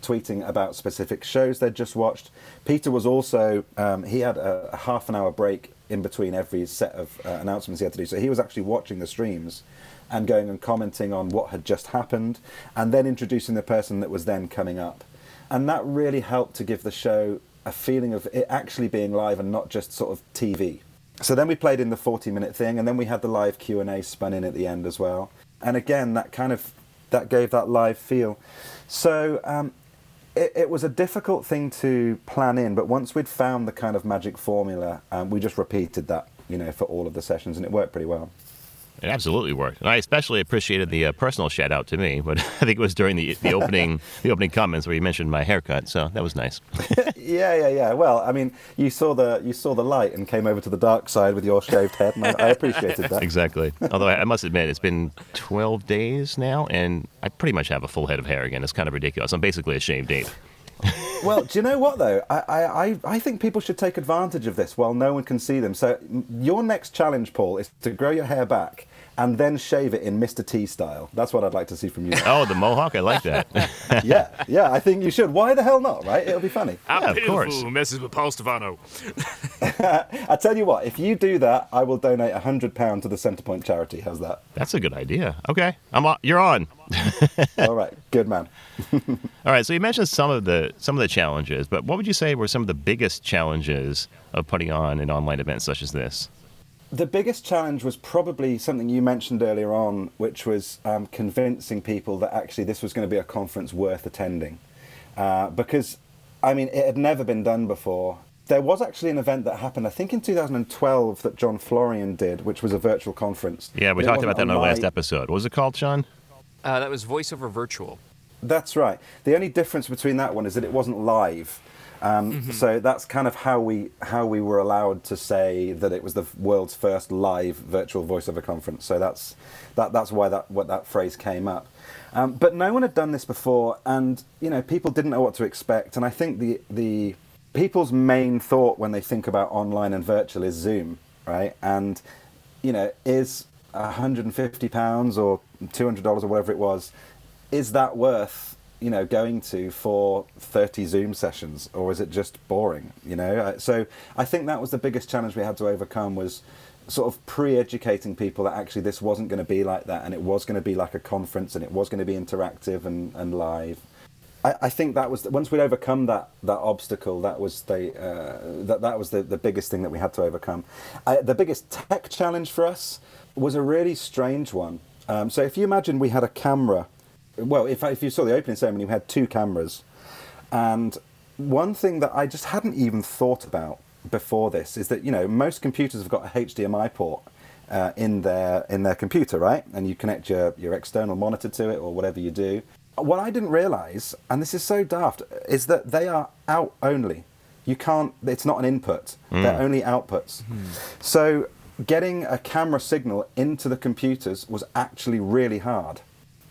tweeting about specific shows they'd just watched. Peter was also, he had a half an hour break in between every set of announcements he had to do. So he was actually watching the streams and going and commenting on what had just happened, and then introducing the person that was then coming up. And that really helped to give the show a feeling of it actually being live and not just sort of TV. So then we played in the 40-minute thing, and then we had the live Q&A spun in at the end as well. And again, that gave that live feel. So it was a difficult thing to plan in, but once we'd found the kind of magic formula, we just repeated that, you know, for all of the sessions, and it worked pretty well. It absolutely worked, and I especially appreciated the personal shout out to me. But I think it was during the opening the opening comments where you mentioned my haircut, so that was nice. Yeah. Well, I mean, you saw the light and came over to the dark side with your shaved head, and I appreciated that. Exactly. Although I must admit, it's been 12 days now, and I pretty much have a full head of hair again. It's kind of ridiculous. I'm basically a shaved ape. Well, do you know what, though? I think people should take advantage of this while no one can see them. So your next challenge, Paul, is to grow your hair back and then shave it in Mr. T style. That's what I'd like to see from you. Oh, the mohawk? I like that. Yeah, I think you should. Why the hell not, right? It'll be funny. I'm of course. Who messes with Paul Stefano. I tell you what, if you do that, I will donate £100 to the Centrepoint charity. How's that? That's a good idea. Okay, you're on. All right, good man. All right, so you mentioned some of the challenges, but what would you say were some of the biggest challenges of putting on an online event such as this? The biggest challenge was probably something you mentioned earlier on, which was convincing people that actually this was going to be a conference worth attending. Because, I mean, it had never been done before. There was actually an event that happened, I think in 2012, that John Florian did, which was a virtual conference. Yeah, we talked about that in our last episode. What was it called, Sean? That was Voice Over Virtual. That's right. The only difference between that one is that it wasn't live. Mm-hmm. So that's kind of how we were allowed to say that it was the world's first live virtual voiceover conference. So that's why that phrase came up. But no one had done this before, and you know, people didn't know what to expect. And I think the people's main thought when they think about online and virtual is Zoom, right? And you know, is £150 or $200 or whatever it was, is that worth, you know, going to for 30 Zoom sessions, or is it just boring, you know? So I think that was the biggest challenge we had to overcome, was sort of pre-educating people that actually this wasn't going to be like that, and it was going to be like a conference, and it was going to be interactive and live. I think that was, once we'd overcome that obstacle, that was the biggest thing that we had to overcome. The biggest tech challenge for us was a really strange one. So if you imagine we had a camera, well, if you saw the opening ceremony, we had two cameras. And one thing that I just hadn't even thought about before this is that, you know, most computers have got a HDMI port in their computer, right? And you connect your external monitor to it or whatever you do. What I didn't realize, and this is so daft, is that they are out only. You can't, it's not an input. They're only outputs. So getting a camera signal into the computers was actually really hard.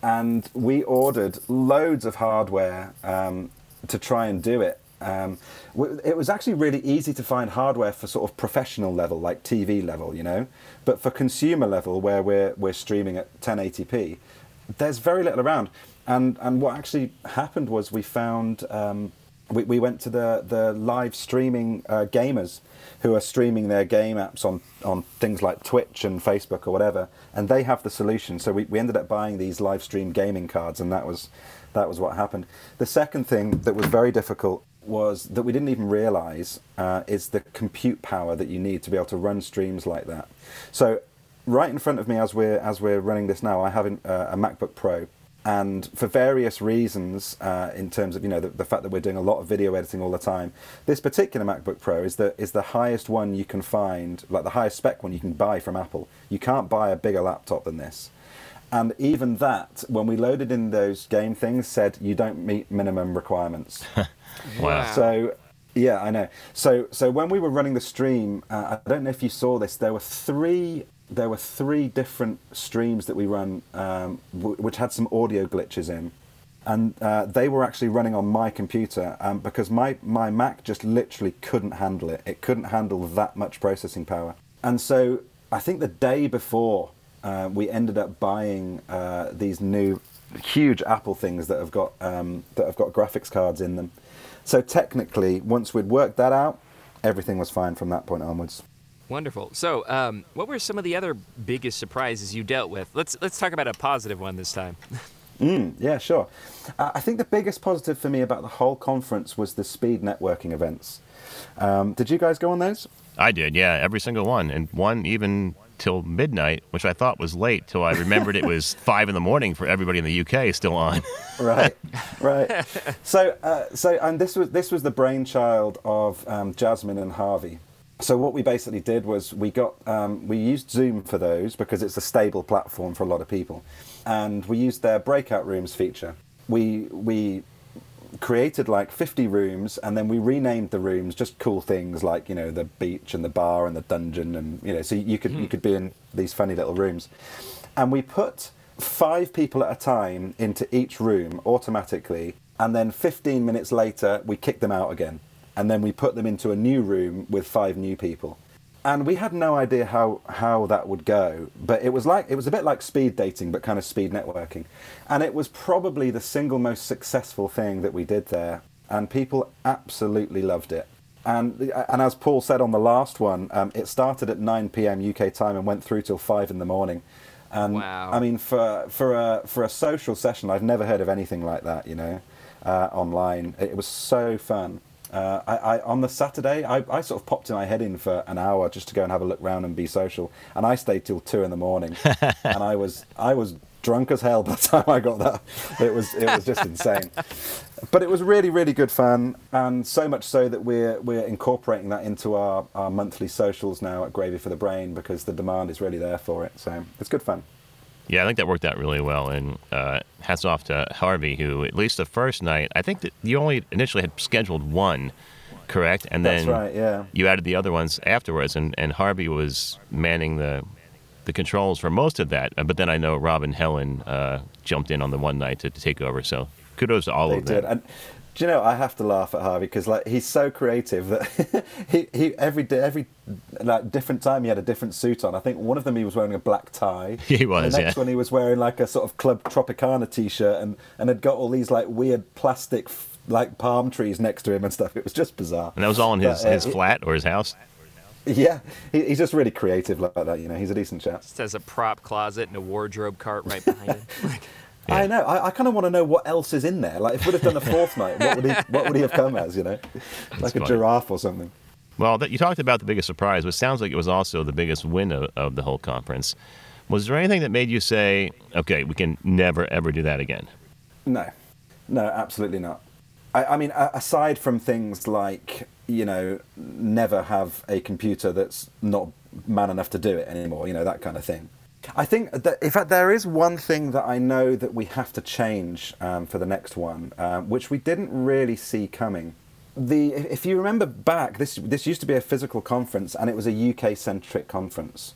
And we ordered loads of hardware to try and do it. It was actually really easy to find hardware for sort of professional level, like TV level, you know. But for consumer level, where we're streaming at 1080p, there's very little around. And what actually happened was we found, we went to the live streaming gamers who are streaming their game apps on things like Twitch and Facebook or whatever, and they have the solution. So we ended up buying these live stream gaming cards, and that was what happened. The second thing that was very difficult was that we didn't even realize is the compute power that you need to be able to run streams like that. So right in front of me as we're running this now, I have a MacBook Pro. And for various reasons, in terms of, you know, the fact that we're doing a lot of video editing all the time, this particular MacBook Pro is the highest one you can find, like the highest spec one you can buy from Apple. You can't buy a bigger laptop than this. And even that, when we loaded in those game things, said you don't meet minimum requirements. Wow. So, yeah, I know. So when we were running the stream, I don't know if you saw this, there were three different streams that we run, which had some audio glitches in. And they were actually running on my computer because my Mac just literally couldn't handle it. It couldn't handle that much processing power. And so I think the day before, we ended up buying these new huge Apple things that have got graphics cards in them. So technically, once we'd worked that out, everything was fine from that point onwards. Wonderful. So, what were some of the other biggest surprises you dealt with? Let's talk about a positive one this time. Yeah, sure. I think the biggest positive for me about the whole conference was the speed networking events. Did you guys go on those? I did, yeah, every single one, and one even till midnight, which I thought was late till I remembered it was 5 a.m. for everybody in the UK still on. Right. So, and this was the brainchild of Jasmine and Harvey. So what we basically did was we used Zoom for those because it's a stable platform for a lot of people, and we used their breakout rooms feature. We created like 50 rooms, and then we renamed the rooms just cool things like, you know, the beach and the bar and the dungeon, and, you know, so you could be in these funny little rooms, and we put 5 people at a time into each room automatically, and then 15 minutes later we kicked them out again. And then we put them into a new room with 5 new people. And we had no idea how that would go, but it was a bit like speed dating, but kind of speed networking. And it was probably the single most successful thing that we did there, and people absolutely loved it. And as Paul said on the last one, it started at 9 p.m. UK time and went through till 5 a.m. And wow. I mean, for a social session, I've never heard of anything like that, you know, online. It was so fun. On the Saturday, I sort of popped my head in for an hour just to go and have a look round and be social, and I stayed till 2 a.m. and I was drunk as hell by the time I got there. It was just insane, but it was really, really good fun, and so much so that we're incorporating that into our monthly socials now at Gravy for the Brain because the demand is really there for it. So it's good fun. Yeah, I think that worked out really well, and hats off to Harvey, who at least the first night, I think that you only initially had scheduled one, correct? And then that's right, yeah. You added the other ones afterwards, and Harvey was manning the controls for most of that, but then I know Rob and Helen jumped in on the one night to take over, so kudos to all of them. They did. And, do you know, I have to laugh at Harvey because, like, he's so creative that he every like different time he had a different suit on. I think one of them he was wearing a black tie. He was. The next one he was wearing like a sort of Club Tropicana T-shirt and had got all these like weird plastic like palm trees next to him and stuff. It was just bizarre. And that was all in his flat or his house. Yeah, he's just really creative like that. You know, he's a decent chap. Just has a prop closet and a wardrobe cart right behind him. Yeah. I know. I kind of want to know what else is in there. Like, if we'd have done a fourth night, what would he have come as? You know, that's like funny. A giraffe or something. Well, you talked about the biggest surprise, but it sounds like it was also the biggest win of the whole conference. Was there anything that made you say, "Okay, we can never ever do that again"? No, absolutely not. I mean, aside from things like, you know, never have a computer that's not man enough to do it anymore. You know, that kind of thing. I think that, in fact, there is one thing that I know that we have to change for the next one, which we didn't really see coming. if you remember back, this used to be a physical conference, and it was a UK-centric conference.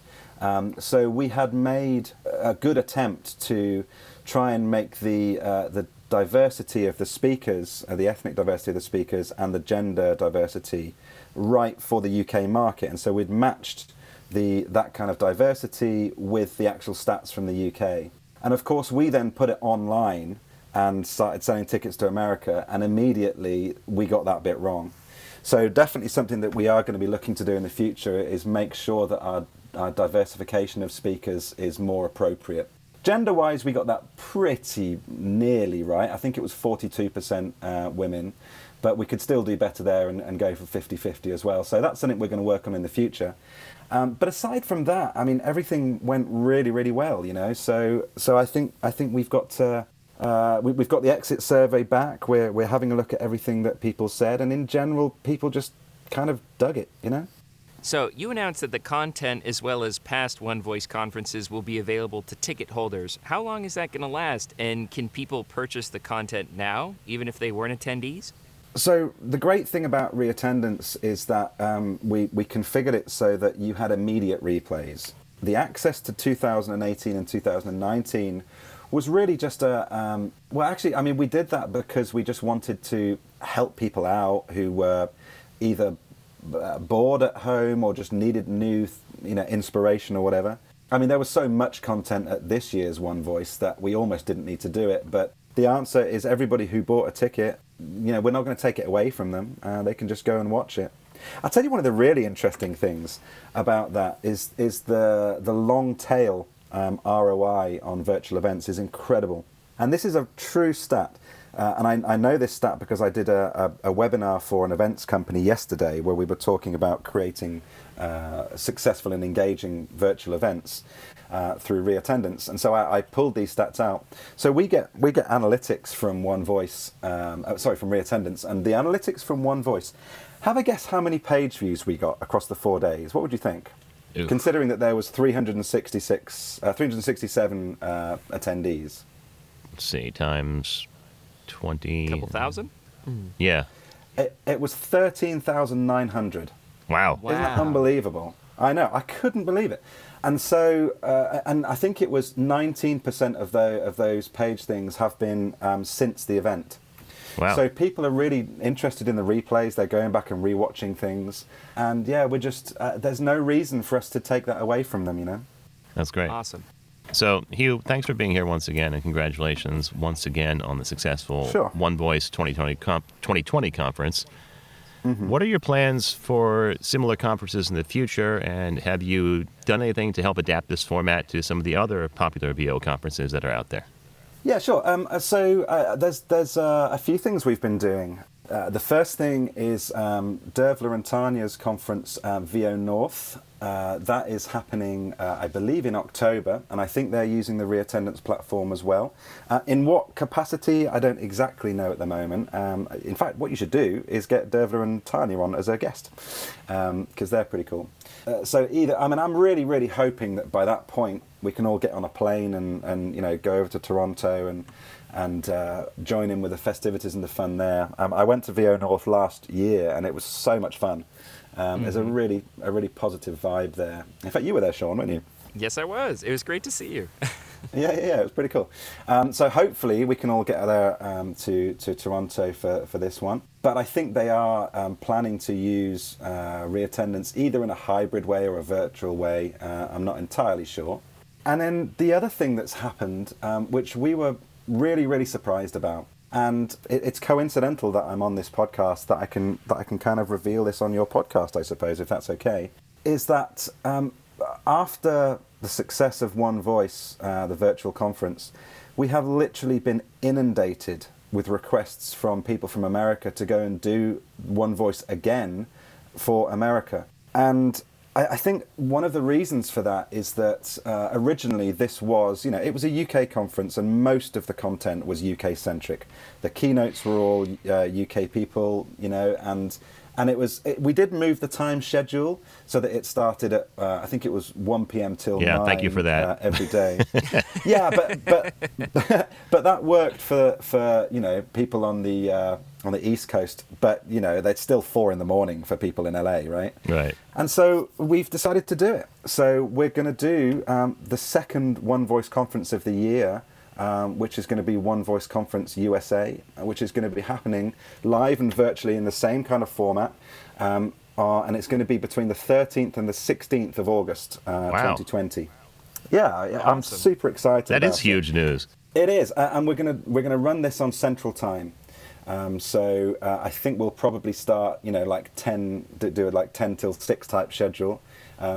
So we had made a good attempt to try and make the diversity of the speakers, the ethnic diversity of the speakers, and the gender diversity right for the UK market. And so we'd matched that kind of diversity with the actual stats from the UK. And of course, we then put it online and started selling tickets to America, and immediately we got that bit wrong. So definitely something that we are going to be looking to do in the future is make sure that our diversification of speakers is more appropriate. Gender-wise, we got that pretty nearly right. I think it was 42% women, but we could still do better there and go for 50-50 as well. So that's something we're going to work on in the future. But aside from that, I mean, everything went really, really well, you know. So I think we've got we've got the exit survey back. We're having a look at everything that people said, and in general, people just kind of dug it, you know. So you announced that the content as well as past One Voice conferences will be available to ticket holders. How long is that going to last? And can people purchase the content now, even if they weren't attendees? So the great thing about Reattendance is that we configured it so that you had immediate replays. The access to 2018 and 2019 was really just a, well, actually, I mean, we did that because we just wanted to help people out who were either bored at home or just needed new, you know, inspiration or whatever. I mean, there was so much content at this year's One Voice that we almost didn't need to do it. But the answer is everybody who bought a ticket, you know, we're not going to take it away from them. They can just go and watch it. I'll tell you one of the really interesting things about that is the long tail ROI on virtual events is incredible. And this is a true stat. And I know this stat because I did a webinar for an events company yesterday where we were talking about creating successful and engaging virtual events through Reattendance. And so I pulled these stats out. So we get analytics from One Voice, from Reattendance, and the analytics from One Voice. Have a guess how many page views we got across the 4 days. What would you think? Oof. Considering that there was 367 attendees. Let's see, times 20... Couple thousand? Yeah. It was 13,900. Wow. Isn't that unbelievable? I know. I couldn't believe it. And so, and I think it was 19% of those page things have been since the event. Wow. So people are really interested in the replays. They're going back and rewatching things. And yeah, we're just, there's no reason for us to take that away from them, you know? That's great. Awesome. So, Hugh, thanks for being here once again, and congratulations once again on the successful One Voice 2020 conference. Mm-hmm. What are your plans for similar conferences in the future, and have you done anything to help adapt this format to some of the other popular VO conferences that are out there? Yeah, sure. So there's a few things we've been doing. The first thing is Dervla and Tanya's conference, VO North. That is happening, I believe, in October, and I think they're using the Reattendance platform as well. In what capacity, I don't exactly know at the moment. In fact, what you should do is get Dervla and Tanya on as a guest, because they're pretty cool. So either, I mean, I'm really, really hoping that by that point we can all get on a plane and you know, go over to Toronto and join in with the festivities and the fun there. I went to VO North last year, and it was so much fun. There's a really positive vibe there. In fact, you were there, Sean, weren't you? Yes, I was. It was great to see you. yeah, it was pretty cool. So hopefully we can all get there to Toronto for this one. But I think they are planning to use Reattendance either in a hybrid way or a virtual way. I'm not entirely sure. And then the other thing that's happened, which we were really, really surprised about, and it's coincidental that I'm on this podcast, that I can kind of reveal this on your podcast, I suppose, if that's okay, is that after the success of One Voice, the virtual conference, we have literally been inundated with requests from people from America to go and do One Voice again for America. And I think one of the reasons for that is that originally this was, you know, it was a UK conference and most of the content was UK-centric. The keynotes were all UK people, you know, and it was, we did move the time schedule so that it started at, I think it was 1 p.m. till 9. Yeah, thank you for that. Every day. Yeah, but that worked for, you know, people on the on the East Coast, but you know, that's still 4 in the morning for people in LA, right? Right. And so we've decided to do it. So we're going to do the second One Voice Conference of the year, which is going to be One Voice Conference USA, which is going to be happening live and virtually in the same kind of format. And it's going to be between the 13th and the 16th of August, 2020. Yeah, awesome. I'm super excited. That is huge news. It is, and we're gonna run this on Central Time. So I think we'll probably start, you know, like 10, do it like 10 till 6 type schedule,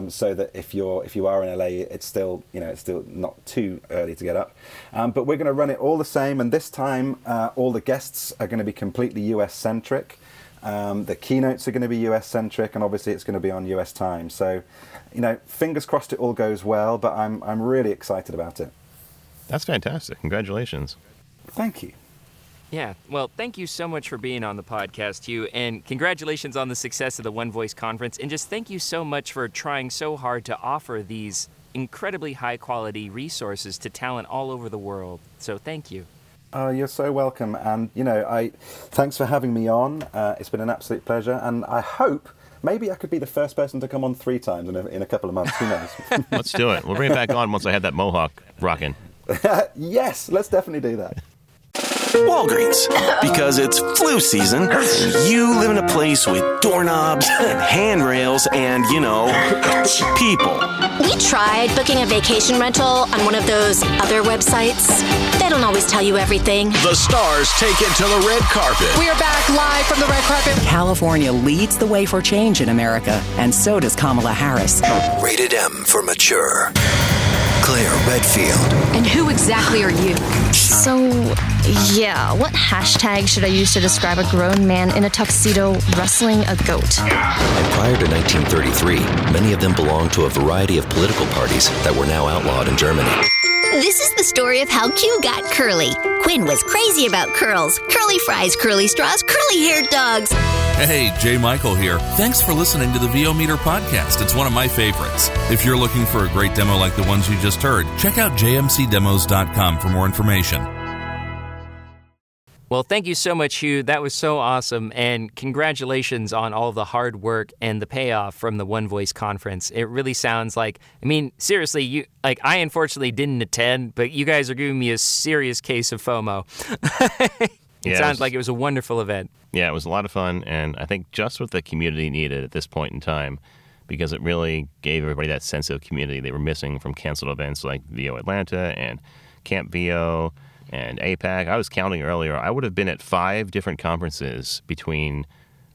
so that if you are in LA, it's still, you know, it's still not too early to get up. But we're going to run it all the same, and this time all the guests are going to be completely US centric. The keynotes are going to be US centric, and obviously it's going to be on US time. So, you know, fingers crossed it all goes well. But I'm really excited about it. That's fantastic. Congratulations. Thank you. Yeah, well, thank you so much for being on the podcast, Hugh, and congratulations on the success of the One Voice Conference, and just thank you so much for trying so hard to offer these incredibly high-quality resources to talent all over the world, so thank you. You're so welcome, and, you know, thanks for having me on. It's been an absolute pleasure, and I hope maybe I could be the first person to come on 3 times in a couple of months, who knows? Let's do it. We'll bring it back on once I have that mohawk rocking. Yes, let's definitely do that. Walgreens, because it's flu season, and you live in a place with doorknobs and handrails and, you know, people. We tried booking a vacation rental on one of those other websites. They don't always tell you everything. The stars take it to the red carpet. We are back live from the red carpet. California leads the way for change in America, and so does Kamala Harris. Rated M for mature. Claire Redfield. And who exactly are you? So, yeah, what hashtag should I use to describe a grown man in a tuxedo wrestling a goat? And prior to 1933, many of them belonged to a variety of political parties that were now outlawed in Germany. This is the story of how Q got curly. Quinn was crazy about curls. Curly fries, curly straws, curly-haired dogs. Hey, Jay Michael here. Thanks for listening to the VO Meter podcast. It's one of my favorites. If you're looking for a great demo like the ones you just heard, check out jmcdemos.com for more information. Well, thank you so much, Hugh. That was so awesome. And congratulations on all the hard work and the payoff from the One Voice Conference. It really sounds like, I mean, seriously, you, like, I unfortunately didn't attend, but you guys are giving me a serious case of FOMO. It sounds like it was a wonderful event. Yeah, it was a lot of fun, and I think just what the community needed at this point in time, because it really gave everybody that sense of community they were missing from canceled events like VO Atlanta and Camp VO and APAC. I was counting earlier. I would have been at 5 different conferences between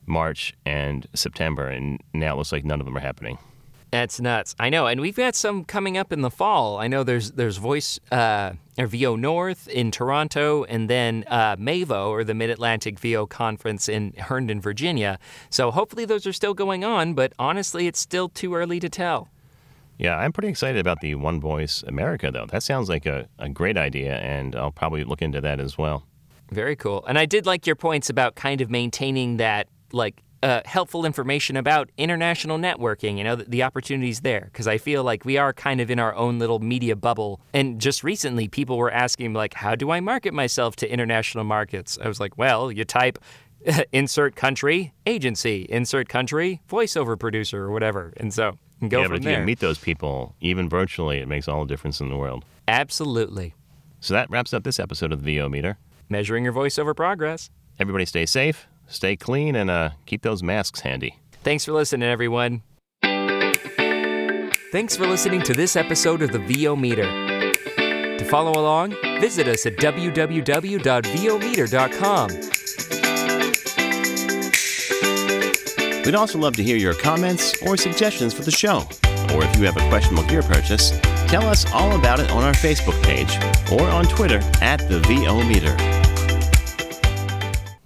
March and September, and now it looks like none of them are happening. That's nuts. I know, and we've got some coming up in the fall. I know there's Voice or VO North in Toronto, and then MAVO, or the Mid-Atlantic VO Conference in Herndon, Virginia. So hopefully those are still going on, but honestly, it's still too early to tell. Yeah, I'm pretty excited about the One Voice America, though. That sounds like a great idea, and I'll probably look into that as well. Very cool. And I did like your points about kind of maintaining that, like, helpful information about international networking, you know, the opportunities there, because I feel like we are kind of in our own little media bubble. And just recently, people were asking, like, how do I market myself to international markets? I was like, well, you type insert country, agency, insert country, voiceover producer, or whatever. And so you can go from there. Yeah, but if you meet those people, even virtually, it makes all the difference in the world. Absolutely. So that wraps up this episode of the VO Meter. Measuring your voiceover progress. Everybody stay safe. Stay clean, and keep those masks handy. Thanks for listening, everyone. Thanks for listening to this episode of the VO Meter. To follow along, visit us at www.vometer.com. We'd also love to hear your comments or suggestions for the show. Or if you have a questionable gear purchase, tell us all about it on our Facebook page or on Twitter at the VO Meter.